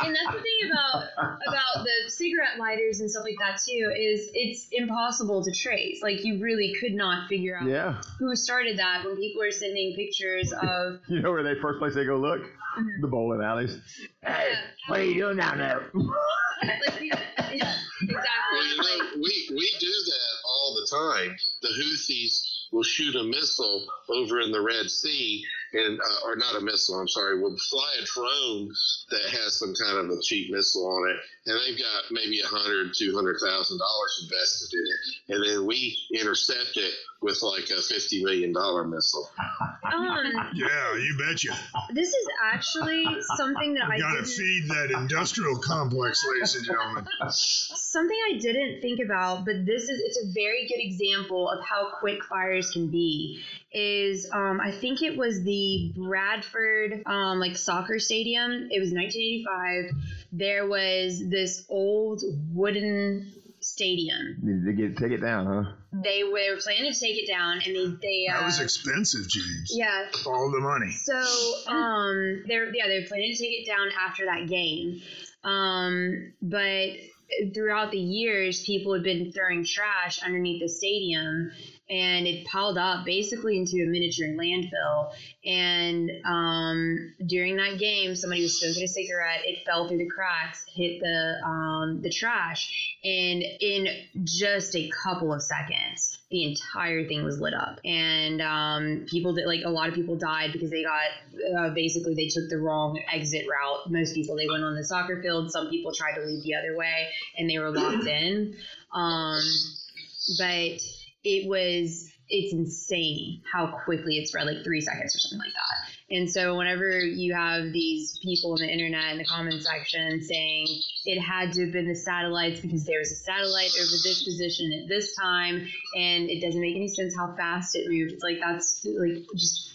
And that's the thing about about the cigarette lighters and stuff like that too is it's impossible to trace. Like you really could not figure out yeah. who started that. When people are sending pictures of, you know, where they first place they go look, mm-hmm. the bowling alleys. Hey, yeah. What are you doing down there? Exactly. Well, you know, we, we do that all the time. The Houthis will shoot a missile over in the Red Sea, and uh, or not a missile, I'm sorry, will fly a drone that has some kind of a cheap missile on it, and they've got maybe one hundred thousand dollars, two hundred thousand dollars invested in it, and then we intercept it with like a fifty million dollars missile. Um, yeah, you betcha. This is actually something that you I gotta didn't... feed that industrial complex, ladies and gentlemen. Something I didn't think about, but this is, it's a very good example of how quick fires can be, is um, I think it was the Bradford um, like soccer stadium. It was nineteen eighty-five. There was this old wooden stadium. Did they get, take it down, huh? They were planning to take it down, and they, they uh, that was expensive, James. Yeah, all the money. So, um, they're yeah, they're planning to take it down after that game, um, but throughout the years, people had been throwing trash underneath the stadium, and it piled up basically into a miniature landfill. And um, during that game, somebody was smoking a cigarette. It fell through the cracks, hit the um, the trash, and in just a couple of seconds, the entire thing was lit up. And um, people did, like a lot of people died because they got uh, basically they took the wrong exit route. Most people they went on the soccer field. Some people tried to leave the other way, and they were locked in. Um, but it was, it's insane how quickly it's spread, like three seconds or something like that. And so whenever you have these people on the internet in the comment section saying it had to have been the satellites because there was a satellite over this position at this time, and it doesn't make any sense how fast it moved. It's like, that's like just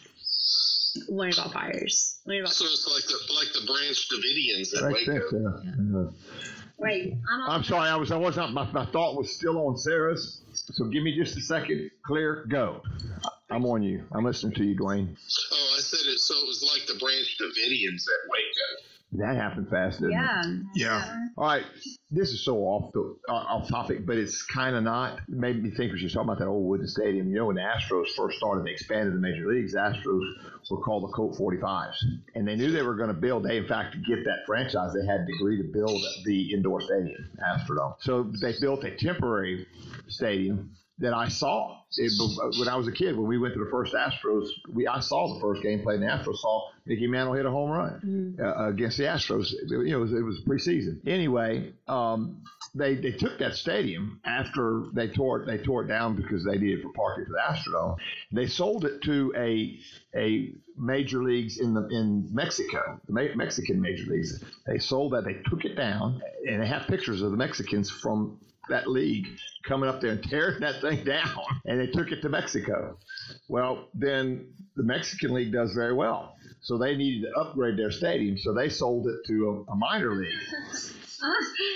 learn about fires. Learn about so it's like the like the Branch Davidians that wake up. Yeah. Yeah. Right. I'm, I'm sorry. I was. I wasn't. My, my thought was still on Sarah's. So give me just a second. Clear. Go. I'm on you. I'm listening to you, Dwayne. Oh, I said it. So it was like the Branch Davidians that wake up. That happened fast, didn't yeah. it? Yeah. Yeah. All right. This is so off the uh, off topic, but it's kind of not. It made me think we should talk about that old wooden stadium. You know, when the Astros first started, they expanded the major leagues. The Astros were called the Colt forty-fives, and they knew they were going to build. They, in fact, to get that franchise, they had to agree to build the indoor stadium, Astrodome. So they built a temporary stadium that I saw it, when I was a kid. When we went to the first Astros, we I saw the first game played in the Astros. Saw Mickey Mantle hit a home run mm-hmm. uh, against the Astros. It, you know, it was, it was preseason. Anyway, um, they they took that stadium after they tore it. They tore it down because they needed for parking for the Astrodome. They sold it to a a major leagues in the in Mexico, the Ma- Mexican major leagues. They sold that. They took it down, and they have pictures of the Mexicans from that league coming up there and tearing that thing down, and they took it to Mexico. Well, then the Mexican league does very well, so they needed to upgrade their stadium, so they sold it to a, a minor league,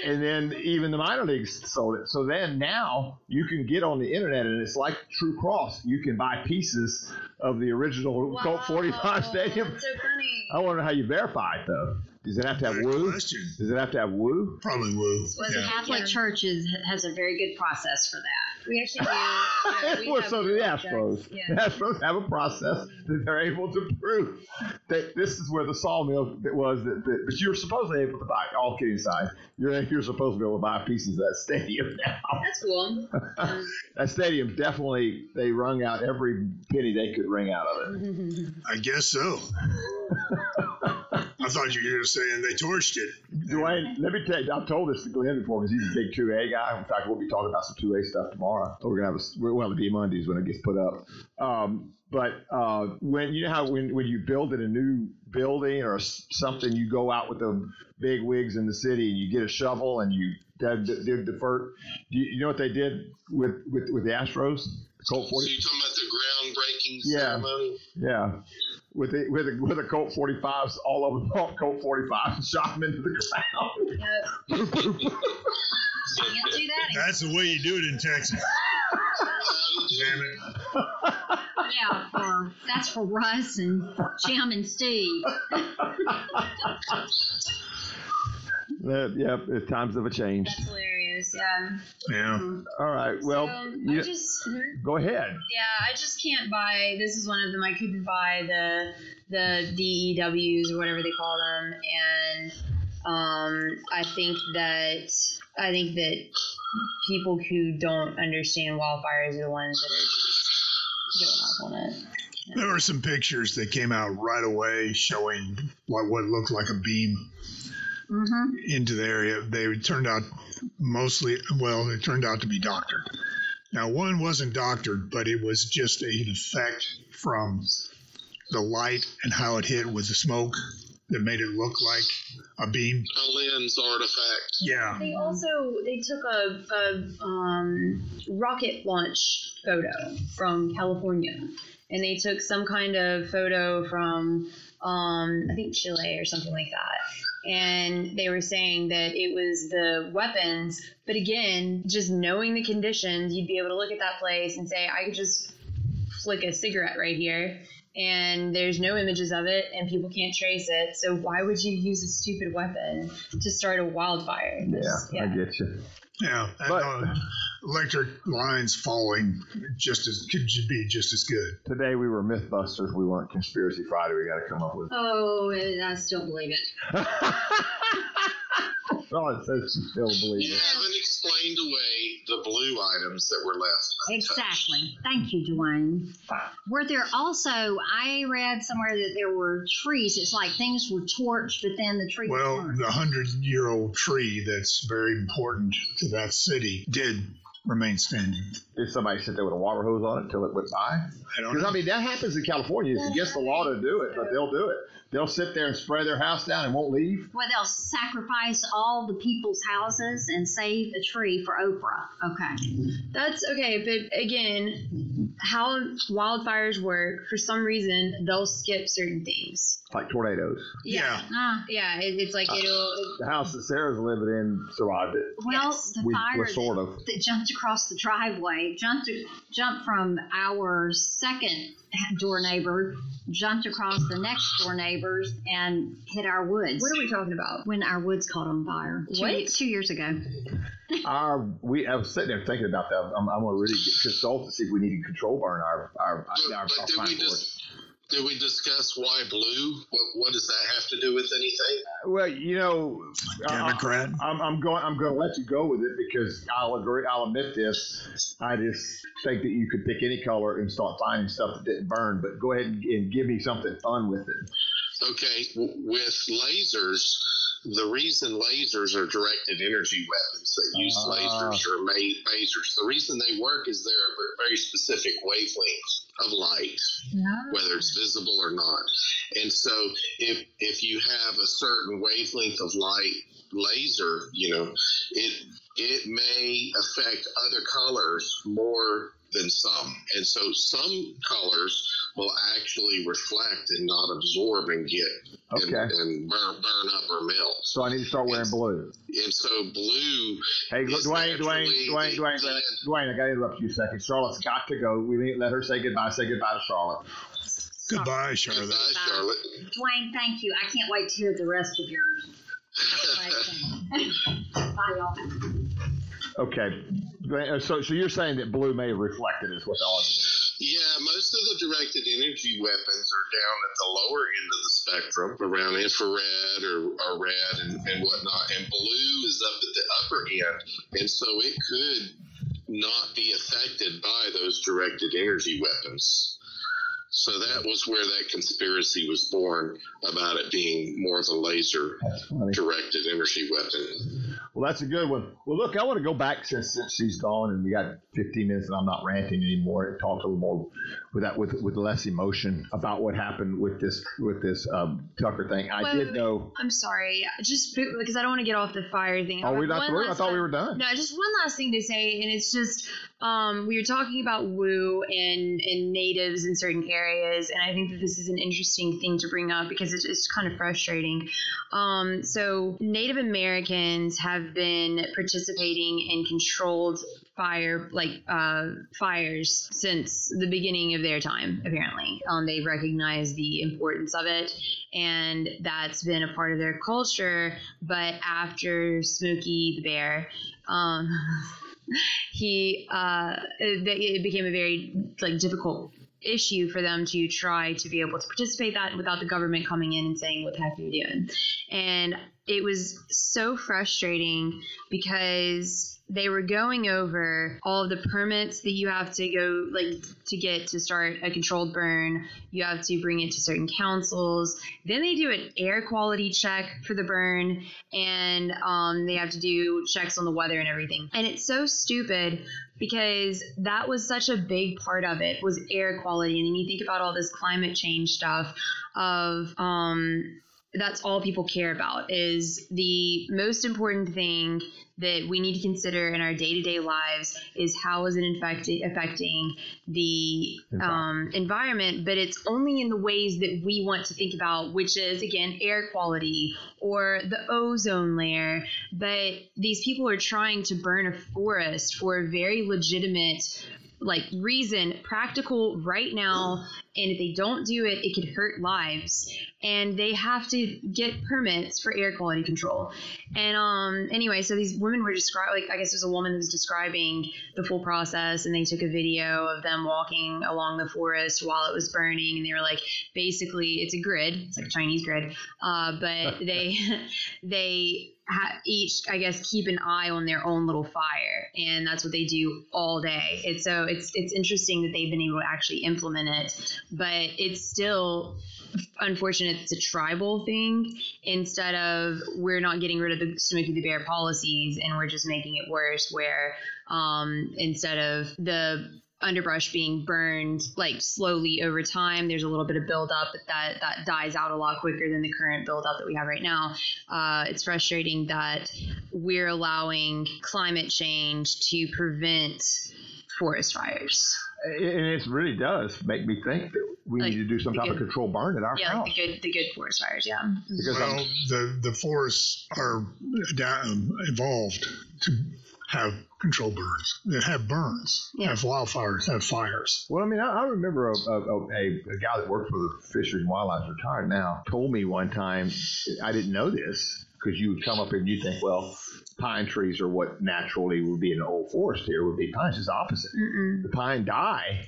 and then even the minor leagues sold it. So then now you can get on the internet, and it's like True Cross. You can buy pieces of the original wow, Colt forty-five stadium. That's so funny. I wonder how you verify it, though. Does it have to have good woo? Question. Does it have to have woo? Probably woo. Well, yeah. The Catholic yeah. Church is, has a very good process for that. We actually do. Yeah, we well, so do the Astros. Yeah. The Astros have a process that they're able to prove that this is where the sawmill was. That, that but you're supposedly able to buy. All kidding aside, you're you're supposed to be able to buy pieces of that stadium now. That's cool. Um, that stadium definitely they wrung out every penny they could wring out of it. I guess so. I thought you were going to say, and they torched it. Dwayne, let me tell you, I've told this to Glenn before because he's a big two A guy. In fact, we'll be talking about some two A stuff tomorrow. We're going to have a, well, it'll be Mondays when it gets put up. Um, but uh, when you know how when, when you build in a new building or something, you go out with the big wigs in the city and you get a shovel and you dig the dirt. You know what they did with, with, with the Astros? The Colt forty? So you're talking about the groundbreaking yeah. ceremony? Yeah. With a, with a, with a Colt forty-fives, all of them off Colt forty-fives and shot them into the ground. Yep. Can't do that. That's the way you do it in Texas. Damn it. Yeah, for, that's for Russ and Jim and Steve. Yep, yeah, it's times have changed. That's hilarious, yeah. Yeah. Um, All right, well, so you, just, go ahead. Yeah, I just can't buy, this is one of them, I couldn't buy the the D E Ws or whatever they call them, and um, I think that, I think that people who don't understand wildfires are the ones that are just going off on it. There were some pictures that came out right away showing like what looked like a beam. Mm-hmm. Into the area. They turned out mostly, well, it turned out to be doctored. Now, one wasn't doctored, but it was just an effect from the light and how it hit with the smoke that made it look like a beam. A lens artifact. Yeah. They also, they took a, a um, rocket launch photo from California, and they took some kind of photo from, um, I think Chile or something like that. And they were saying that it was the weapons. But again, just knowing the conditions, you'd be able to look at that place and say, I could just flick a cigarette right here. And there's no images of it, and people can't trace it. So why would you use a stupid weapon to start a wildfire? Yeah, yeah. I get you. Yeah, and, but, uh, electric lines falling just as could be just as good. Today we were Mythbusters. We weren't Conspiracy Friday. We got to come up with. Oh, I still believe it. Oh, it says you still believe it. You haven't explained away the blue items that were left. Exactly. Thank you, Dwayne. Were there also? I read somewhere that there were trees. It's like things were torched, but then the tree. Well, was the hundred-year-old tree that's very important to that city did remain standing. Did somebody sit there with a water hose on it until it went by? I don't know. Because, I mean, that happens in California. It's against the law to do it, but they'll do it. They'll sit there and spray their house down and won't leave. Well, they'll sacrifice all the people's houses and save a tree for Oprah. Okay. That's okay, but again, how wildfires work, for some reason, they'll skip certain things. Like tornadoes. Yeah. Yeah, yeah it, it's like it'll... Uh, the house that Sarah's living in survived it. Well, yes. the we, fire sort that, of. that jumped across the driveway, jumped, jumped from our second door neighbor, jumped across the next door neighbors, and hit our woods. What are we talking about? When our woods caught on fire. What? Two, two years ago. Our, we, I was sitting there thinking about that. I'm, I'm going to really consult to see if we need to control burn our our, but, our, but our did, we dis- did we discuss why blue? What, what does that have to do with anything? Uh, well, you know, Democrat. I, I'm, I'm going. I'm going to let you go with it because I'll agree. I'll admit this. I just think that you could pick any color and start finding stuff that didn't burn. But go ahead and, and give me something fun with it. Okay, with lasers. The reason lasers are directed energy weapons that use uh, lasers or made lasers, the reason they work is they're very specific wavelengths of light, no. whether it's visible or not. And so if if you have a certain wavelength of light laser, you know, it it may affect other colors more than some. And so some colors will actually reflect and not absorb and get okay. and, and burn, burn up or melt. So I need to start wearing and, blue. And so blue. Hey, look, Dwayne, Dwayne, Dwayne, Dwayne, Dwayne, Dwayne, I got to interrupt you a second. Charlotte's got to go. We need to let her say goodbye. Say goodbye to Charlotte. Goodbye, Charlotte. Goodbye, Charlotte. Dwayne, thank you. I can't wait to hear the rest of your Bye, y'all. Okay. So, so you're saying that blue may have reflected is what the argument is. Yeah, most of the directed energy weapons are down at the lower end of the spectrum, around infrared or, or red and, and whatnot, and blue is up at the upper end, and so it could not be affected by those directed energy weapons. So that was where that conspiracy was born, about it being more of a laser-directed energy weapon. Well, that's a good one. Well, look, I want to go back since, since she's gone, and we got fifteen minutes, and I'm not ranting anymore, and talk a little more with that, with with less emotion about what happened with this with this um, Tucker thing. I well, did know. I'm sorry, just because I don't want to get off the fire thing. Oh, we're not through. I thought we were done. No, just one last thing to say, and it's just um, we were talking about woo and and natives in certain areas. Areas, and I think that this is an interesting thing to bring up because it's, it's kind of frustrating. Um, so Native Americans have been participating in controlled fire, like uh, fires, since the beginning of their time. Apparently, um, they've recognized the importance of it, and that's been a part of their culture. But after Smokey the Bear, um, he uh, it, it became a very like difficult issue for them to try to be able to participate that without the government coming in and saying, what the heck are you doing? And it was so frustrating because they were going over all of the permits that you have to go, like, to get to start a controlled burn. You have to bring it to certain councils. Then they do an air quality check for the burn, and um, they have to do checks on the weather and everything. And it's so stupid because that was such a big part of it, was air quality. And then you think about all this climate change stuff of... Um, that's all people care about, is the most important thing that we need to consider in our day-to-day lives is how is it infecti- affecting the um, environment, but it's only in the ways that we want to think about, which is, again, air quality or the ozone layer. But these people are trying to burn a forest for a very legitimate like reason, practical right now, and if they don't do it, it could hurt lives, and they have to get permits for air quality control. And um anyway, so these women were describing, like, I guess there's a woman that was describing the full process, and they took a video of them walking along the forest while it was burning, and they were like, basically it's a grid, it's like a Chinese grid, uh but they they each, I guess, keep an eye on their own little fire, and that's what they do all day. And so it's it's interesting that they've been able to actually implement it, but it's still unfortunate it's a tribal thing instead of we're not getting rid of the Smokey the Bear policies, and we're just making it worse where um, instead of the underbrush being burned like slowly over time, there's a little bit of buildup, but that that dies out a lot quicker than the current buildup that we have right now. Uh, it's frustrating that we're allowing climate change to prevent forest fires. And it really does make me think that we like need to do some type good, of control burn at our yeah, house. Yeah, like the good, the good forest fires, yeah. Because well, the, the forests are down, evolved to have control burns, that have burns, yeah. have wildfires, have fires. Well, I mean, I, I remember a, a, a, a guy that worked for the Fisheries and Wildlife, retired now, told me one time, I didn't know this, because you would come up and you think, well, pine trees are what naturally would be in an old forest here, would be pines. It's the opposite. Mm-mm. The pine die.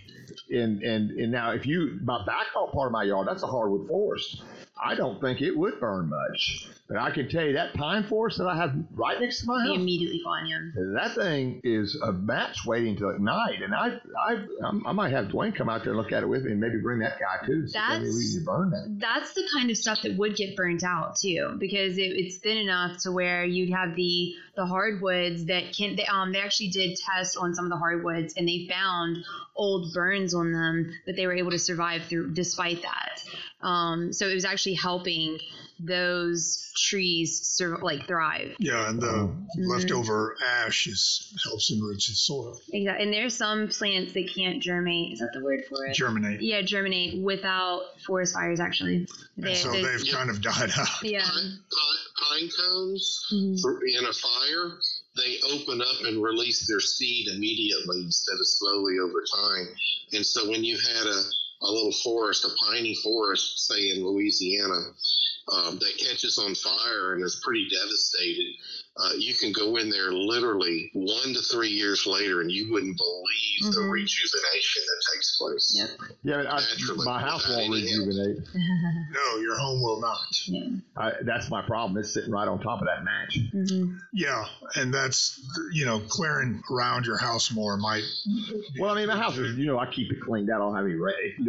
And, and and now if you, my back part of my yard, that's a hardwood forest. I don't think it would burn much. But I can tell you that pine forest that I have right next to my house. Immediately gone, yeah. That thing is a match waiting to ignite. And I I I might have Dwayne come out there and look at it with me and maybe bring that guy too. So that's, maybe we need to burn that. That's the kind of stuff that would get burnt out too, because it, it's thin enough to where you'd have the the hardwoods that can, they, um, they actually did tests on some of the hardwoods and they found old burns on them, but they were able to survive through despite that. Um, so it was actually helping those trees serve, like thrive. Yeah, and the mm-hmm. leftover ash is, helps enrich the soil. Exactly. And there's some plants that can't germinate. Is that the word for it? Germinate. Yeah, germinate without forest fires, actually. They, and so they, they've yeah. kind of died out. Yeah. Pine, pine, pine cones mm-hmm. in a fire, they open up and release their seed immediately instead of slowly over time. And so when you had a a little forest, a piney forest, say in Louisiana, um, that catches on fire and is pretty devastated, uh, you can go in there literally one to three years later and you wouldn't believe mm-hmm. the rejuvenation that takes place. Yep. Yeah, I mean, I, my house won't rejuvenate. No, your home will not. Yeah. I, that's my problem. It's sitting right on top of that match. Mm-hmm. Yeah, and that's, you know, clearing around your house more might... Well, I mean, my house is, you know, I keep it cleaned. I don't have any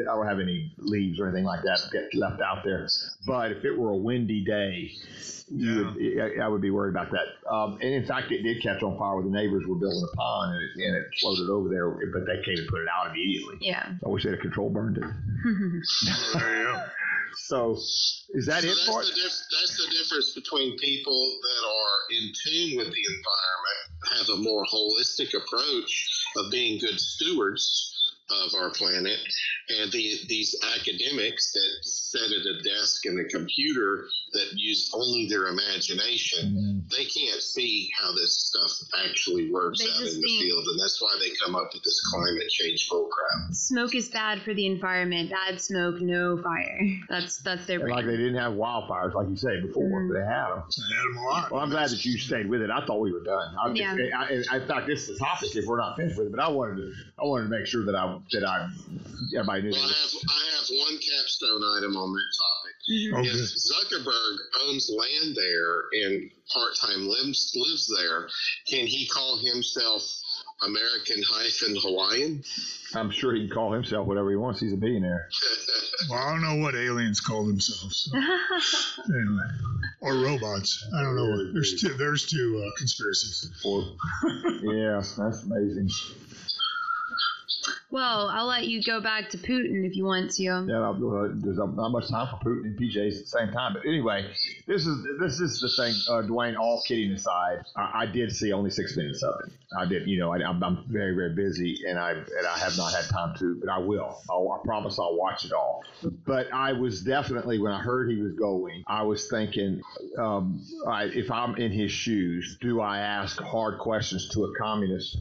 I don't have any leaves or anything like that get left out there. But if it were a windy day, you yeah. would, I would be worried about that. Um, and in fact, it did catch on fire when the neighbors were building a pond, and it, and it floated over there. But they came and put it out immediately. Yeah. I wish they had a control burned it. There you go. So is that so it for it? Diff- that's the difference between people that are in tune with the environment, have a more holistic approach of being good stewards of our planet, and the, these academics that sit at a desk and a computer that use only their imagination, mm-hmm. they can't see how this stuff actually works they out in the field, and that's why they come up with this climate change bullcrap. Smoke is bad for the environment. Bad smoke, no fire. That's that's their. Like they didn't have wildfires, like you say before, mm-hmm. but they had them. They had them a lot. Well, I'm glad that you stayed with it. I thought we were done. I, yeah. I, I, in fact, this is the topic. If we're not finished with it, but I wanted to, I wanted to make sure that I. That I, everybody knew well, I have, I have one capstone item on that topic. Mm-hmm. Okay. If Zuckerberg owns land there and part-time lives, lives there, can he call himself American-Hawaiian? I'm sure he can call himself whatever he wants. He's a billionaire. Well, I don't know what aliens call themselves. So. Anyway. Or robots. I don't know. There's two, there's two uh, conspiracies. Yeah, that's amazing. Well, I'll let you go back to Putin if you want to. Yeah, there's not much time for Putin and P Js at the same time. But anyway, this is this is the thing, uh, Dwayne, all kidding aside, I, I did see only six minutes of it. I did, you know, I, I'm, I'm very, very busy, and I and I have not had time to, but I will. I'll, I promise I'll watch it all. But I was definitely, when I heard he was going, I was thinking, um, I, if I'm in his shoes, do I ask hard questions to a communist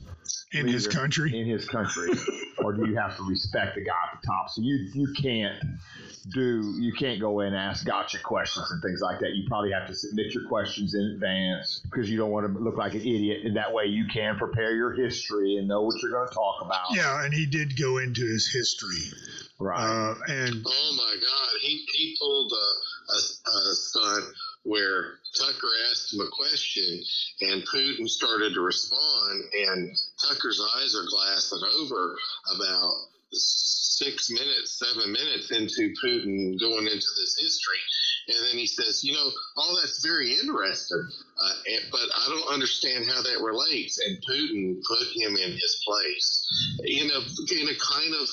in his country? In his country. Or do you have to respect the guy at the top? So you you can't do you can't go in and ask gotcha questions and things like that. You probably have to submit your questions in advance because you don't want to look like an idiot. And that way you can prepare your history and know what you're going to talk about. Yeah, and he did go into his history, right? Uh, and oh my God, he he pulled a, a, a stunt where Tucker asked him a question and Putin started to respond, and Tucker's eyes are glassing over about six minutes, seven minutes into Putin going into this history. And then he says, you know, all that's very interesting, uh, and, but I don't understand how that relates. And Putin put him in his place in a, in a kind of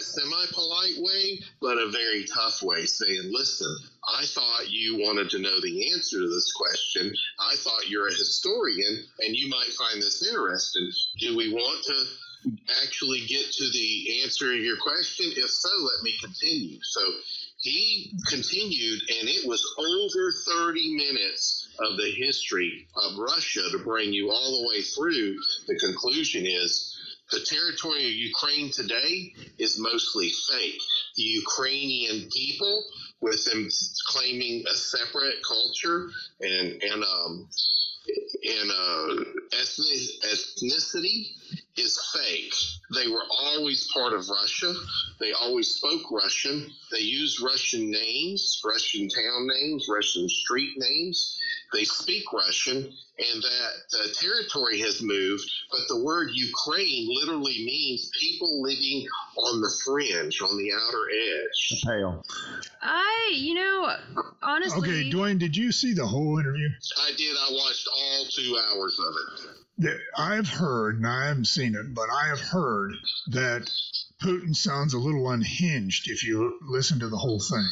semi-polite way, but a very tough way, saying, listen, I thought you wanted to know the answer to this question. I thought you're a historian, and you might find this interesting. Do we want to actually get to the answer of your question? If so, let me continue. So he continued, and it was over thirty minutes of the history of Russia to bring you all the way through. The conclusion is the territory of Ukraine today is mostly fake. The Ukrainian people, with them claiming a separate culture and and um and uh, ethnicity is fake. They were always part of Russia. They always spoke Russian. They used Russian names, Russian town names, Russian street names. They speak Russian, and that the territory has moved, but the word Ukraine literally means people living on the fringe, on the outer edge. The pale. I, you know, honestly... Okay, Dwayne, did you see the whole interview? I did. I watched all two hours of it. I've heard, and I haven't seen it, but I have heard that Putin sounds a little unhinged if you listen to the whole thing.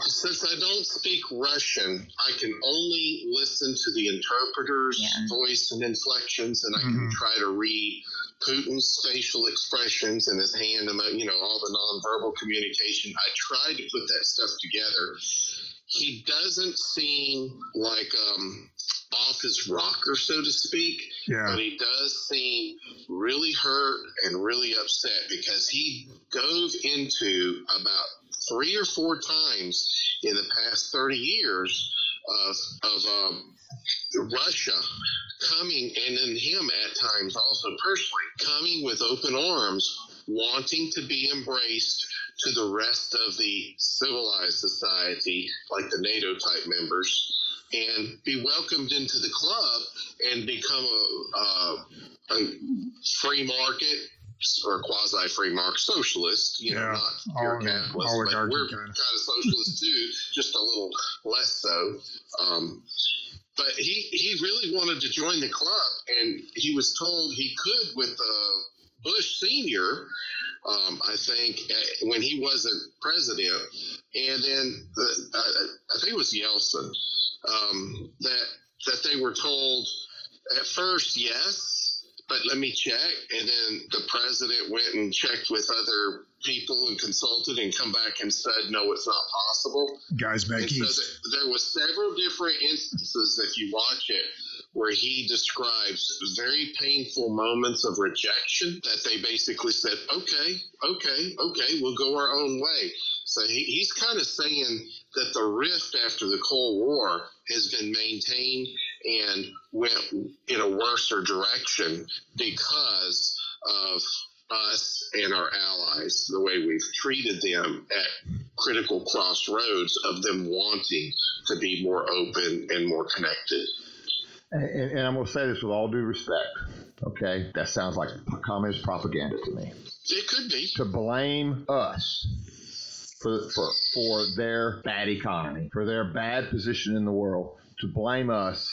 Since I don't speak Russian, I can only listen to the interpreter's yeah. voice and inflections, and I mm-hmm. can try to read Putin's facial expressions and his hand, and you know, all the nonverbal communication. I tried to put that stuff together. He doesn't seem like um, off his rocker, so to speak, yeah. but he does seem really hurt and really upset, because he dove into about three or four times in the past thirty years of, of um, Russia coming, and then him at times also personally, coming with open arms, wanting to be embraced to the rest of the civilized society, like the NATO-type members, and be welcomed into the club and become a, a, a free market or quasi-free market socialist, you know, yeah, not pure capitalist, all but we're kind of socialist too, just a little less so. Um, but he, he really wanted to join the club, and he was told he could with the Bush Senior, um, I think, when he wasn't president, and then the, uh, I think it was Yeltsin, um, that that they were told at first, yes, but let me check, and then the president went and checked with other people and consulted and come back and said, no, it's not possible. Guys back and east. So there, there was several different instances, if you watch it, where he describes very painful moments of rejection that they basically said, okay, okay, okay, we'll go our own way. So he, he's kind of saying that the rift after the Cold War has been maintained and went in a worser direction because of us and our allies, the way we've treated them at critical crossroads of them wanting to be more open and more connected. And, and I'm going to say this with all due respect, okay? That sounds like communist propaganda to me. It could be. To blame us for for for their bad economy, for their bad position in the world, to blame us.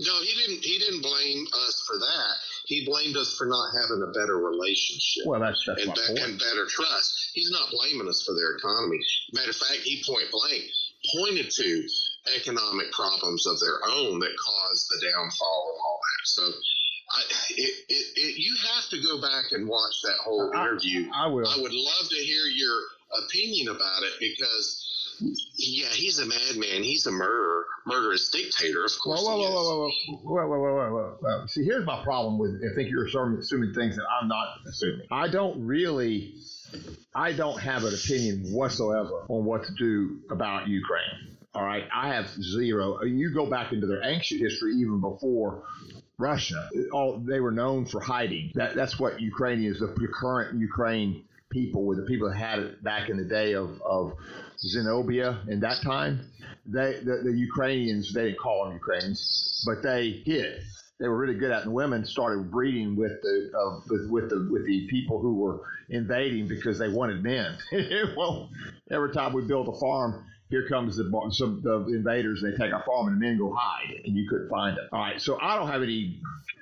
No, he didn't. He didn't blame us for that. He blamed us for not having a better relationship. Well, that's, that's and, my be- point. And better trust. He's not blaming us for their economy. Matter of fact, he point blank pointed to economic problems of their own that caused the downfall and all that. So I, it, it, it, you have to go back and watch that whole interview. I, I will. I would love to hear your opinion about it, because yeah, he's a madman. He's a murderer, murderous dictator. Of course. Whoa, whoa, whoa, whoa, whoa, whoa, whoa, whoa, whoa, whoa. See, here's my problem with it. I think you're assuming things that I'm not assuming. I don't really, I don't have an opinion whatsoever on what to do about Ukraine. All right, I have zero. You go back into their ancient history, even before Russia. All they were known for hiding. That, that's what Ukrainians, the current Ukraine people, were the people that had it back in the day of, of Zenobia in that time. They the, the Ukrainians, they didn't call them Ukrainians, but they hid. They were really good at it, and women started breeding with the uh, with, with the with the people who were invading because they wanted men. Well, every time we built a farm, here comes the some the invaders, and they take our farm, and the men go hide, and you couldn't find them. All right, so I don't have any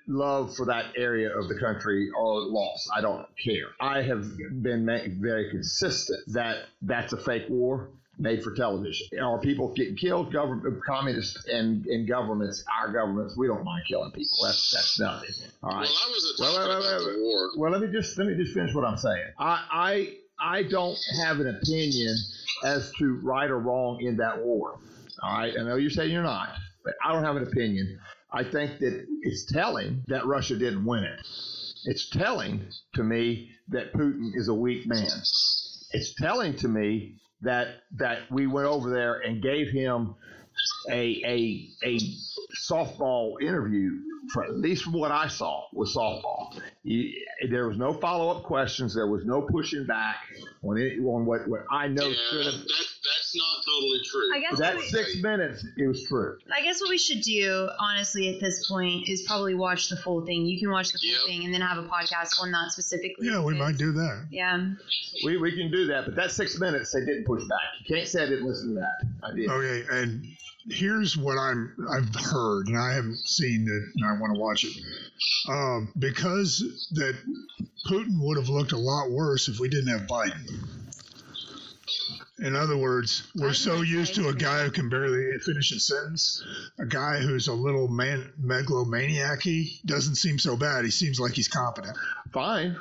love for that area of the country or loss. I don't care. I have been very consistent that that's a fake war. made for television. Are people getting killed? Government, communists and, and governments, our governments, we don't mind killing people. That's that's nothing. All right. Well, I was well, well, well, well, well, well, let me just let me just finish what I'm saying. I I I don't have an opinion as to right or wrong in that war. All right. I know you're saying you're not, but I don't have an opinion. I think that it's telling that Russia didn't win it. It's telling to me that Putin is a weak man. It's telling to me that that we went over there and gave him a a a softball interview. For at least from what I saw was softball. He, there was no follow up questions. There was no pushing back on it, on what, what I know. Yeah, should have. That, that's not totally true. I guess that we, six minutes, it was true. I guess what we should do, honestly, at this point, is probably watch the full thing. You can watch the yep. full thing and then have a podcast on that specifically. Yeah, we might do that. Yeah, we we can do that. But that six minutes, they didn't push back. You can't say I didn't listen to that. I did. Okay, and here's what I'm I've heard, and I haven't seen it, and I want to watch it. Um, because that Putin would have looked a lot worse if we didn't have Biden. In other words, we're so used to a guy who can barely finish a sentence, a guy who's a little man, megalomaniac-y doesn't seem so bad. He seems like he's competent. Fine.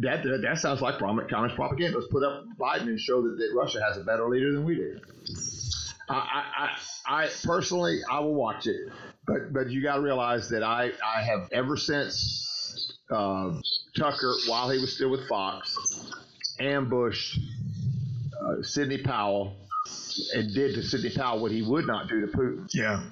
That that, that sounds like communist propaganda. Let's put up Biden and show that, that Russia has a better leader than we do. I, I, I personally, I will watch it, but but you got to realize that I, I have ever since uh, Tucker, while he was still with Fox, ambushed uh, Sidney Powell and did to Sidney Powell what he would not do to Putin. Yeah,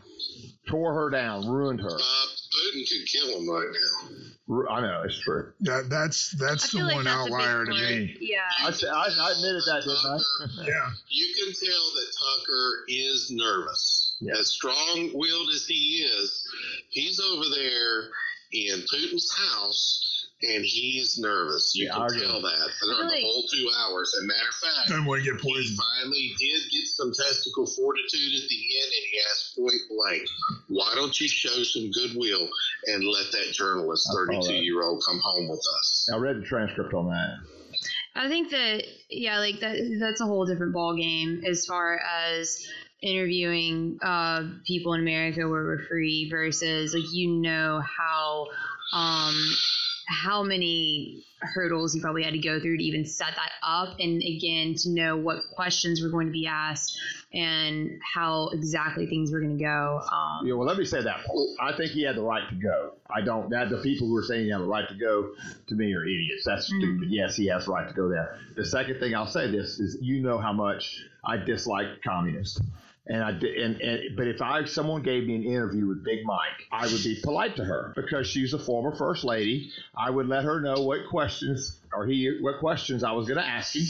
tore her down, ruined her. Uh, Putin could kill him right now. I know, it's true. That, that's that's the like one that's outlier to me. Yeah. I, I, I admitted that, didn't I? Yeah. You can tell that Tucker is nervous. Yeah. As strong-willed as he is, he's over there in Putin's house, and he's nervous. You yeah, can tell that during the whole two hours. As a matter of fact, then when you get poisoned. He finally did get some testicle fortitude at the end, and he asked point blank, why don't you show some goodwill and let that journalist, thirty-two-year-old, come home with us? I read the transcript on that. I think that, yeah, like that that's a whole different ballgame as far as interviewing uh, people in America where we're free versus, like, you know how um, how many hurdles you probably had to go through to even set that up, and again to know what questions were going to be asked and how exactly things were going to go. Um, yeah, well, let me say that. I think he had the right to go. I don't. That the people who are saying he had the right to go to me are idiots. That's stupid. Mm-hmm. Yes, he has the right to go there. The second thing I'll say this is, you know how much I dislike communists. And I and, and but if I someone gave me an interview with Big Mike, I would be polite to her because she's a former first lady. I would let her know what questions or he what questions I was going to ask him.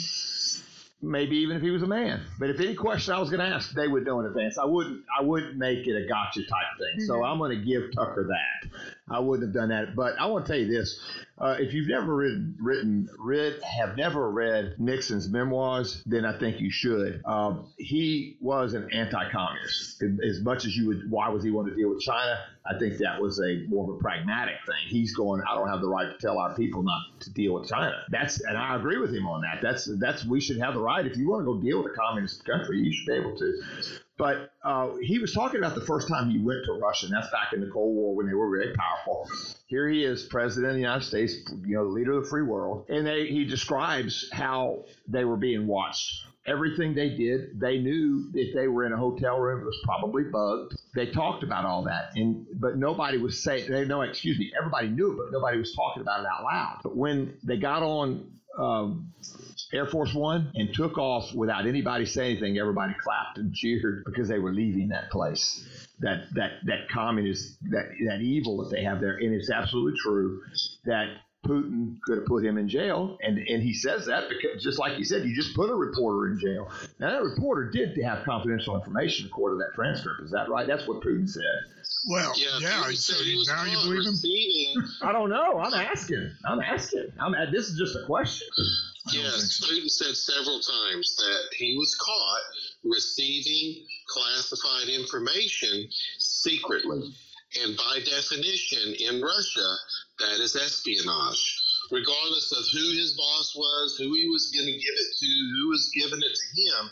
Maybe even if he was a man, but if any question I was going to ask, they would know in advance. I wouldn't. I wouldn't make it a gotcha type thing. Mm-hmm. So I'm going to give Tucker that. I wouldn't have done that. But I want to tell you this: uh, if you've never written, written, read, have never read Nixon's memoirs, then I think you should. Um, he was an anti-communist. As much as you would, why was he wanting to deal with China? I think that was a more of a pragmatic thing. He's going, I don't have the right to tell our people not to deal with China. That's, and I agree with him on that. That's that's we should have the right. If you want to go deal with a communist country, you should be able to. But uh, he was talking about the first time he went to Russia, and that's back in the Cold War when they were very powerful. Here he is, president of the United States, you know, leader of the free world, and they, he describes how they were being watched. Everything they did, they knew that they were in a hotel room. It was probably bugged. They talked about all that, and but nobody was saying. They no, excuse me. Everybody knew it, but nobody was talking about it out loud. But when they got on um, Air Force One and took off without anybody saying anything, everybody clapped and cheered because they were leaving that place. That that that communist, that that evil that they have there, and it's absolutely true that Putin could have put him in jail, and, and he says that because, just like he said, you just put a reporter in jail. Now, that reporter did have confidential information according to that transcript. Is that right? That's what Putin said. Well, yeah, yeah so now you believe him? I don't know. I'm asking. I'm asking. I'm. This is just a question. Yes, Putin said several times that he was caught receiving classified information secretly. And by definition, in Russia, that is espionage. Regardless of who his boss was, who he was going to give it to, who was giving it to him,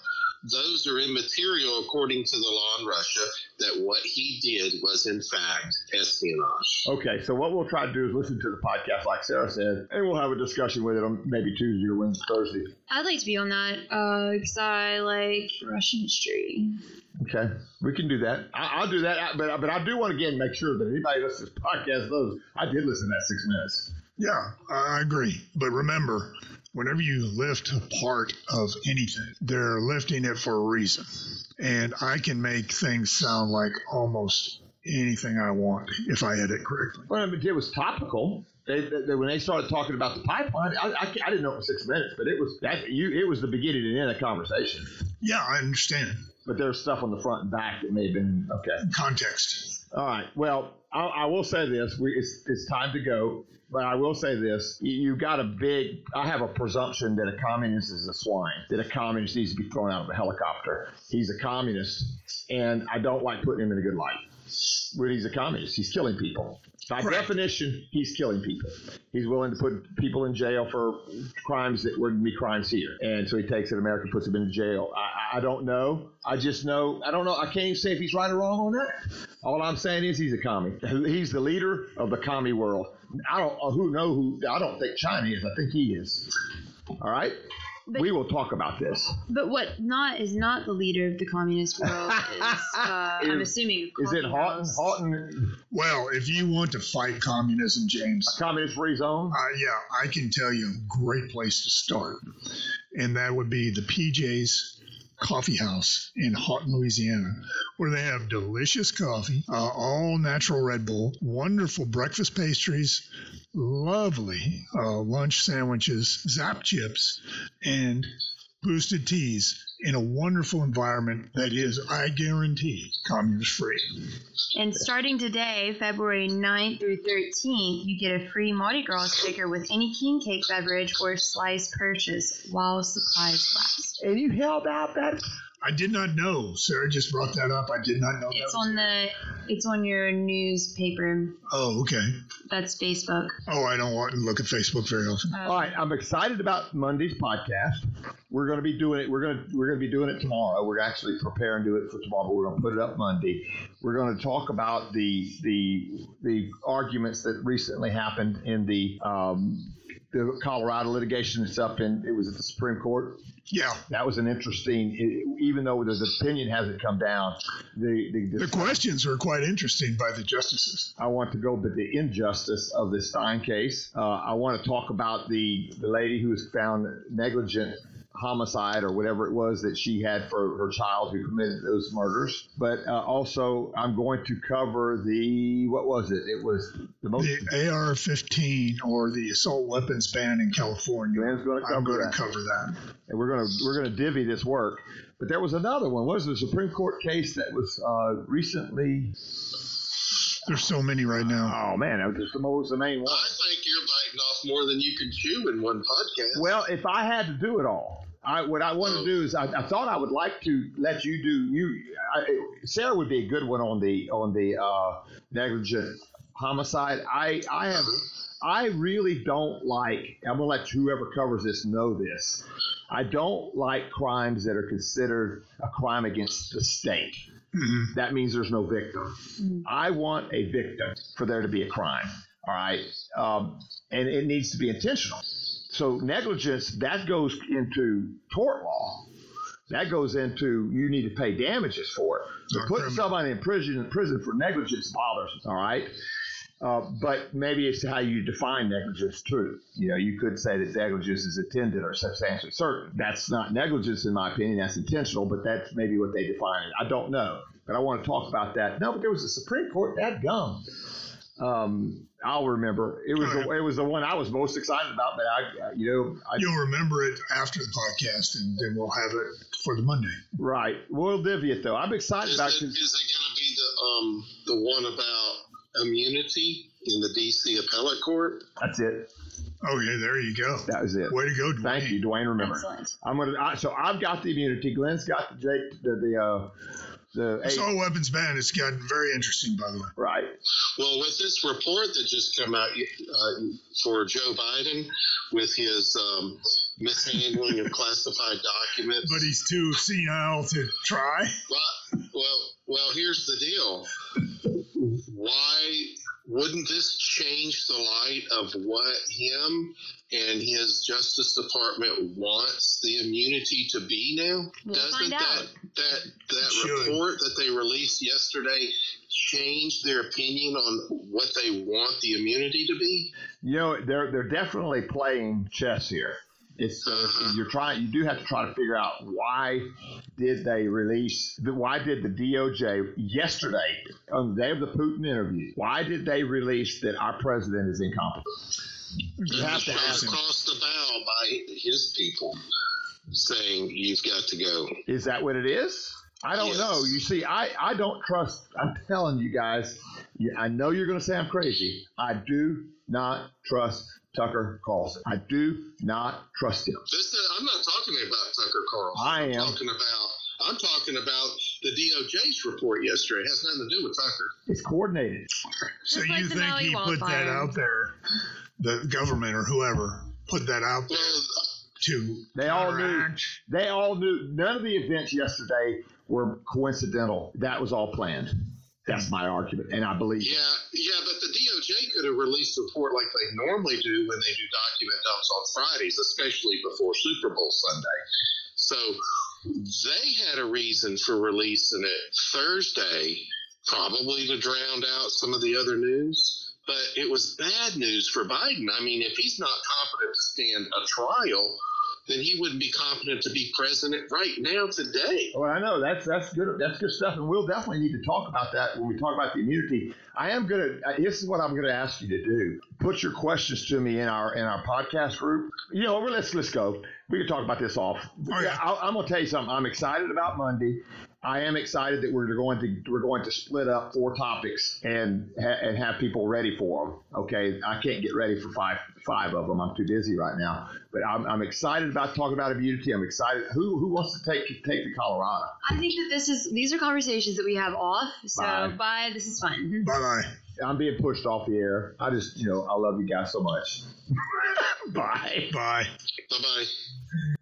those are immaterial according to the law in Russia, that what he did was in fact espionage. Okay, so what we'll try to do is listen to the podcast, like Sarah said, and we'll have a discussion with it on maybe Tuesday or Wednesday, Thursday. I'd like to be on that uh, because I like Russian history. Okay, we can do that. I, I'll do that, but, but I do want to, again, make sure that anybody listening to this podcast knows I did listen to that six minutes. Yeah, I agree. But remember, whenever you lift a part of anything, they're lifting it for a reason. And I can make things sound like almost anything I want if I edit correctly. Well, I mean, it was topical. They, they, when they started talking about the pipeline, I, I, I didn't know it was six minutes, but it was that you. It was the beginning and end of the conversation. Yeah, I understand. But there's stuff on the front and back that may have been okay. Context. All right. Well, I, I will say this: we, it's it's time to go. But I will say this, you, you got a big, I have a presumption that a communist is a swine, that a communist needs to be thrown out of a helicopter. He's a communist, and I don't like putting him in a good light. But he's a communist. He's killing people. By right. definition, he's killing people. He's willing to put people in jail for crimes that wouldn't be crimes here. And so he takes it, America puts him in jail. I, I don't know. I just know, I don't know. I can't even say if he's right or wrong on that. All I'm saying is he's a commie. He's the leader of the commie world. I don't who know who I don't think China is. I think he is. All right. But, we will talk about this. But what not is not the leader of the communist world is, uh, is I'm assuming. Is it Houghton? Houghton? Well, if you want to fight communism, James. A communist-free zone? Uh, yeah, I can tell you a great place to start. And that would be the P J's Coffee House in Houghton, Louisiana, where they have delicious coffee, uh, all natural Red Bull, wonderful breakfast pastries, lovely uh, lunch sandwiches, Zap chips, and boosted teas in a wonderful environment that is, I guarantee, communist free. And starting today, February ninth through thirteenth, you get a free Mardi Gras sticker with any king cake beverage or slice purchase while supplies last. And you held out that? I did not know. Sarah just brought that up. I did not know it's that. It's on the. It's on your newspaper. Oh, okay. That's Facebook. Oh, I don't want to look at Facebook very often. Um, All right, I'm excited about Monday's podcast. We're going to be doing it. We're going to we're going to be doing it tomorrow. We're actually preparing to do it for tomorrow, but we're going to put it up Monday. We're going to talk about the the the arguments that recently happened in the um, the Colorado litigation. It's up in it was at the Supreme Court. Yeah, that was an interesting. Even though the opinion hasn't come down, the the, the, the questions are quite interesting by the justices. I want to go to the injustice of the Stein case. Uh, I want to talk about the the lady who was found negligent homicide or whatever it was that she had for her child who committed those murders. But uh, also, I'm going to cover the what was it? It was the most the A R fifteen or the assault weapons ban in California. Glen's going to cover I'm going that. to cover that, and we're going to we're going to divvy this work. But there was another one. What was the Supreme Court case that was uh, recently? There's so many right now. Oh man, that was just the most the main one. I think you're biting off more than you can chew in one podcast. Well, if I had to do it all. I, what I want to do is I, I thought I would like to let you do you. I, Sarah would be a good one on the on the uh, negligent homicide. I I have I really don't like. I'm gonna let whoever covers this know this. I don't like crimes that are considered a crime against the state. Mm-hmm. That means there's no victim. Mm-hmm. I want a victim for there to be a crime. All right, um, and it needs to be intentional. So negligence, that goes into tort law. That goes into you need to pay damages for it. So putting criminal. somebody in prison in prison for negligence bothers us, all right? Uh, but maybe it's how you define negligence too. You know, you could say that negligence is intended or substantially certain. That's not negligence in my opinion. That's intentional, but that's maybe what they define it. I don't know, but I want to talk about that. No, but there was a Supreme Court, that gum. Um, I'll remember. It was the, it was the one I was most excited about, but I, you know, I, you'll remember it after the podcast, and then we'll have it for the Monday. Right, we'll divvy it though. I'm excited is about it. Is it going to be the um the one about immunity in the D C appellate court? That's it. Oh yeah, there you go. That was it. Way to go, Dwayne. Thank you, Dwayne. Remember, Excellent. I'm gonna. I, so I've got the immunity. Glenn's got the the. the uh, The assault weapons ban has gotten very interesting, by the way. Right. Well, with this report that just came out uh, for Joe Biden with his um, mishandling of classified documents. But he's too senile to try. But, well, well, here's the deal. Why wouldn't this change the light of what him and his Justice Department wants the immunity to be now? We'll Doesn't that, that that report that they released yesterday change their opinion on what they want the immunity to be? You know, they're they're definitely playing chess here. It's, uh-huh. it's you're trying. You do have to try to figure out why did they release? Why did the D O J yesterday, on the day of the Putin interview, why did they release that our president is incompetent? You have to ask him. Crossed the bow by his people, saying you've got to go. Is that what it is? I don't yes. know. You see, I, I don't trust. I'm telling you guys. I know you're going to say I'm crazy. I do not trust Tucker Carlson. I do not trust him. This is, I'm not talking about Tucker Carlson. I am. I'm talking about, I'm talking about the D O J's report yesterday. It has nothing to do with Tucker. It's coordinated. So like you think he put that out there, the government or whoever put that out there well, to they all knew. They all knew. None of the events yesterday were coincidental. That was all planned. That's my argument, and I believe Yeah, it. yeah, but the D O J could have released a report like they normally do when they do document dumps on Fridays, especially before Super Bowl Sunday. So they had a reason for releasing it Thursday, probably to drown out some of the other news. But it was bad news for Biden. I mean, if he's not competent to stand a trial, then he wouldn't be competent to be president right now today. Well, I know that's that's good. That's good stuff, and we'll definitely need to talk about that when we talk about the immunity. I am gonna. This is what I'm gonna ask you to do. Put your questions to me in our in our podcast group. You know, let's let's go. We can talk about this off. Oh, yeah. I'll, I'm gonna tell you something. I'm excited about Monday. I am excited that we're going to we're going to split up four topics and ha- and have people ready for them. Okay, I can't get ready for five five of them. I'm too busy right now. But I'm I'm excited about talking about immunity. I'm excited. Who who wants to take take to Colorado? I think that this is these are conversations that we have off. So bye. bye. This is fun. Bye bye. I'm being pushed off the air. I just you know I love you guys so much. Bye. Bye. Bye bye.